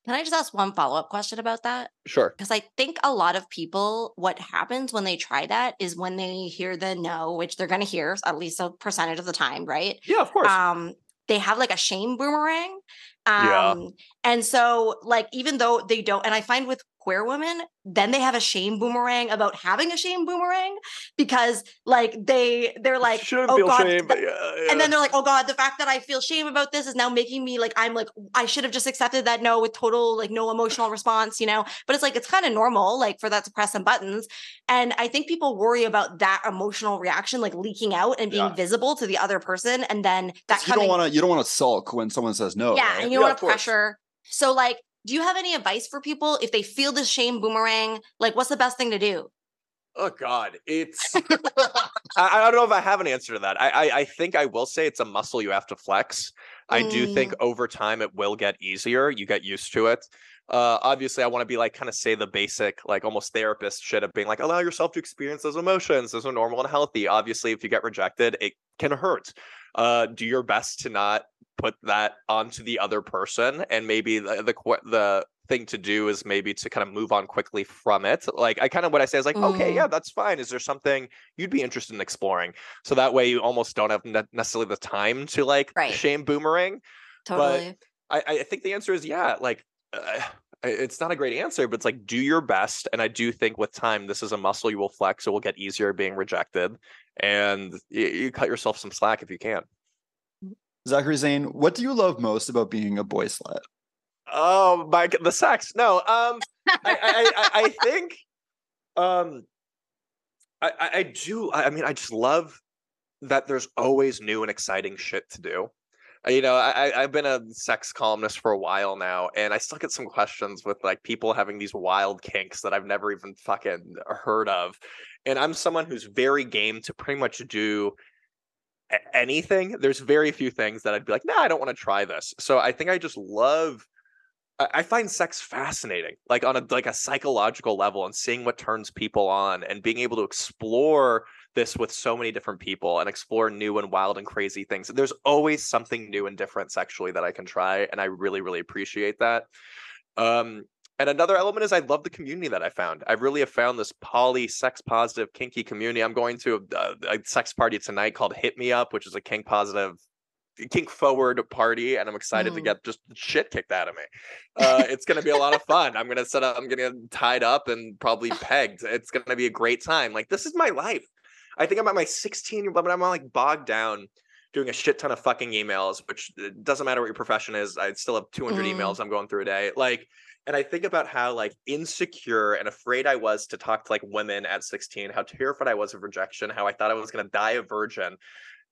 Can I just ask one follow-up question about that? Sure. Because I think a lot of people, what happens when they try that is when they hear the no, which they're going to hear at least a percentage of the time, right? Yeah, of course. Um, they have like a shame boomerang. Um, yeah. And so like, even though they don't, and I find with queer women, then they have a shame boomerang about having a shame boomerang because like they, they're like, shouldn't oh feel God. Shame, yeah, yeah. And then they're like, oh God, the fact that I feel shame about this is now making me like, I'm like, I should have just accepted that no with total, like no emotional response, you know, but it's like, it's kind of normal, like for that to press some buttons. And I think people worry about that emotional reaction, like leaking out and being yeah. visible to the other person. And then that you coming, don't want to, you don't want to sulk when someone says no. Yeah. Right? And you don't yeah, want to pressure. So like, do you have any advice for people if they feel the shame boomerang? Like, what's the best thing to do? Oh, God. It's – I, I don't know if I have an answer to that. I, I I think I will say it's a muscle you have to flex. I mm. do think over time it will get easier. You get used to it. Uh, obviously, I want to be like kind of say the basic, like almost therapist shit of being like, allow yourself to experience those emotions. Those are normal and healthy. Obviously, if you get rejected, it can hurt. Uh, do your best to not – put that onto the other person, and maybe the, the the thing to do is maybe to kind of move on quickly from it. Like I kind of what I say is like, mm. okay, yeah, that's fine. Is there something you'd be interested in exploring? So that way you almost don't have ne- necessarily the time to like right. shame boomerang. Totally. But I, I think the answer is yeah. Like, uh, it's not a great answer, but it's like, do your best. And I do think with time, this is a muscle you will flex. It will get easier being rejected, and you, you cut yourself some slack if you can. Zachary Zane, what do you love most about being a boy slut? Oh my, the sex. No, um, I, I, I, I think, um, I, I do. I mean, I just love that there's always new and exciting shit to do. You know, I, I've been a sex columnist for a while now, and I still get some questions with like people having these wild kinks that I've never even fucking heard of. And I'm someone who's very game to pretty much do anything. There's very few things that I'd be like, nah, I don't want to try this. So I think I just love, I find sex fascinating, like on a like a psychological level, and seeing what turns people on and being able to explore this with so many different people and explore new and wild and crazy things. There's always something new and different sexually that I can try, and I really, really appreciate that. Um, and another element is I love the community that I found. I really have found this poly, sex-positive, kinky community. I'm going to a, a sex party tonight called Hit Me Up, which is a kink-positive, kink forward party, and I'm excited mm. to get just shit kicked out of me. Uh it's gonna be a lot of fun. I'm gonna set up, I'm gonna get tied up and probably pegged. It's gonna be a great time. Like, this is my life. I think I'm at my sixteen year old, but I'm like bogged down doing a shit ton of fucking emails, which it doesn't matter what your profession is. I still have two hundred mm. emails I'm going through a day. Like, and I think about how like insecure and afraid I was to talk to like women at sixteen, how terrified I was of rejection, how I thought I was gonna die a virgin.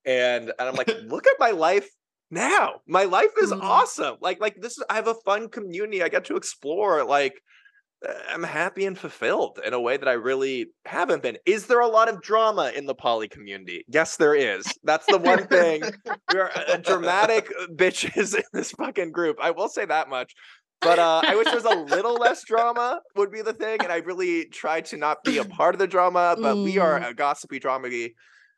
And, and I'm like, look at my life now. My life is mm-hmm. awesome. Like, like this is, I have a fun community. I get to explore. Like, I'm happy and fulfilled in a way that I really haven't been. Is there a lot of drama in the poly community? Yes, there is. That's the one thing. We're uh, dramatic bitches in this fucking group. I will say that much. But uh, I wish there was a little less drama would be the thing. And I really try to not be a part of the drama, but mm. we are a gossipy, drama-y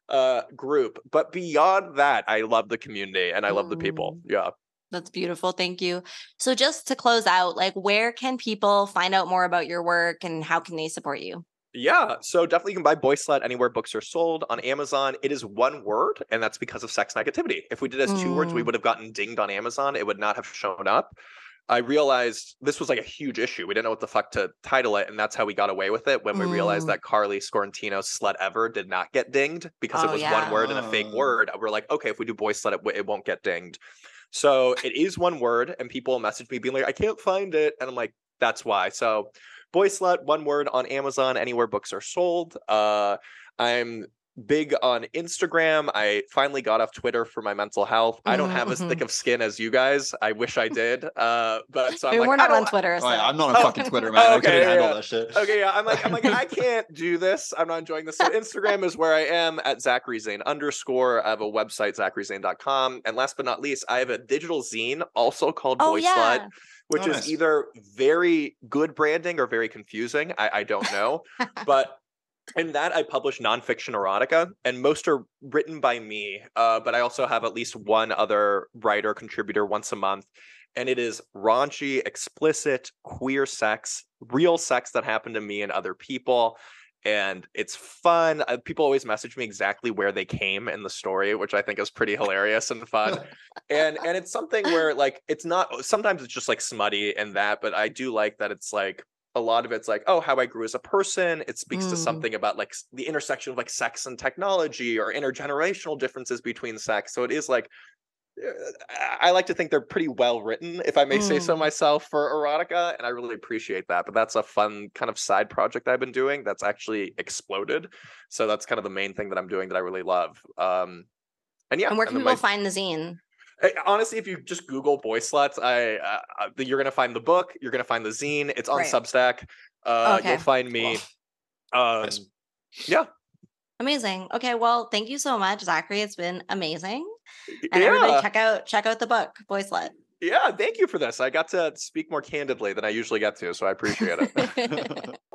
uh group. But beyond that, I love the community and I love mm. the people. Yeah, that's beautiful. Thank you. So just to close out, like, where can people find out more about your work and how can they support you? Yeah, so definitely you can buy Boyslut anywhere books are sold. On Amazon, it is one word, and that's because of sex negativity. If we did as mm. two words, we would have gotten dinged on Amazon. It would not have shown up. I realized this was like a huge issue. We didn't know what the fuck to title it. And that's how we got away with it, when we mm. realized that Carly Scorantino's Slut Ever did not get dinged because oh, it was yeah. one word and a fake word. We're like, okay, if we do Boyslut, it, it won't get dinged. So it is one word, and people message me being like, I can't find it. And I'm like, that's why. So Boyslut, one word, on Amazon, anywhere books are sold. Uh, I'm big on Instagram. I finally got off Twitter for my mental health. I don't have as thick of skin as you guys. I wish I did. Uh, but so I'm I mean, like, we're not on Twitter. So. Oh, yeah, I'm not on oh. fucking Twitter, man. Oh, okay, I couldn't yeah, handle yeah. that shit. Okay, yeah. I'm like, I'm like, I can't do this. I'm not enjoying this. So Instagram is where I am, at Zachary Zane underscore. I have a website, Zachary Zane dot com. And last but not least, I have a digital zine also called oh, Boyslut. Yeah. Which nice. Is either very good branding or very confusing. I, I don't know. But in that, I publish nonfiction erotica, and most are written by me, uh, but I also have at least one other writer contributor once a month, and it is raunchy, explicit, queer sex, real sex that happened to me and other people, and it's fun. Uh, people always message me exactly where they came in the story, which I think is pretty hilarious and fun, and and it's something where, like, it's not, sometimes it's just, like, smutty and that, but I do like that it's, like, a lot of it's like, oh, how I grew as a person. It speaks mm. to something about like the intersection of like sex and technology, or intergenerational differences between sex. So it is like, I like to think they're pretty well written, if I may mm. say so myself, for erotica. And I really appreciate that. But that's a fun kind of side project I've been doing that's actually exploded. So that's kind of the main thing that I'm doing that I really love. Um, and yeah. And where can and people my- find the zine? Honestly, if you just Google Boyslut, I uh, you're gonna find the book. You're gonna find the zine. It's on right. Substack. Uh, okay. You'll find me. Wow. Um, nice. Yeah. Amazing. Okay. Well, thank you so much, Zachary. It's been amazing. And yeah. everybody, check out check out the book, Boyslut. Yeah. Thank you for this. I got to speak more candidly than I usually get to, so I appreciate it.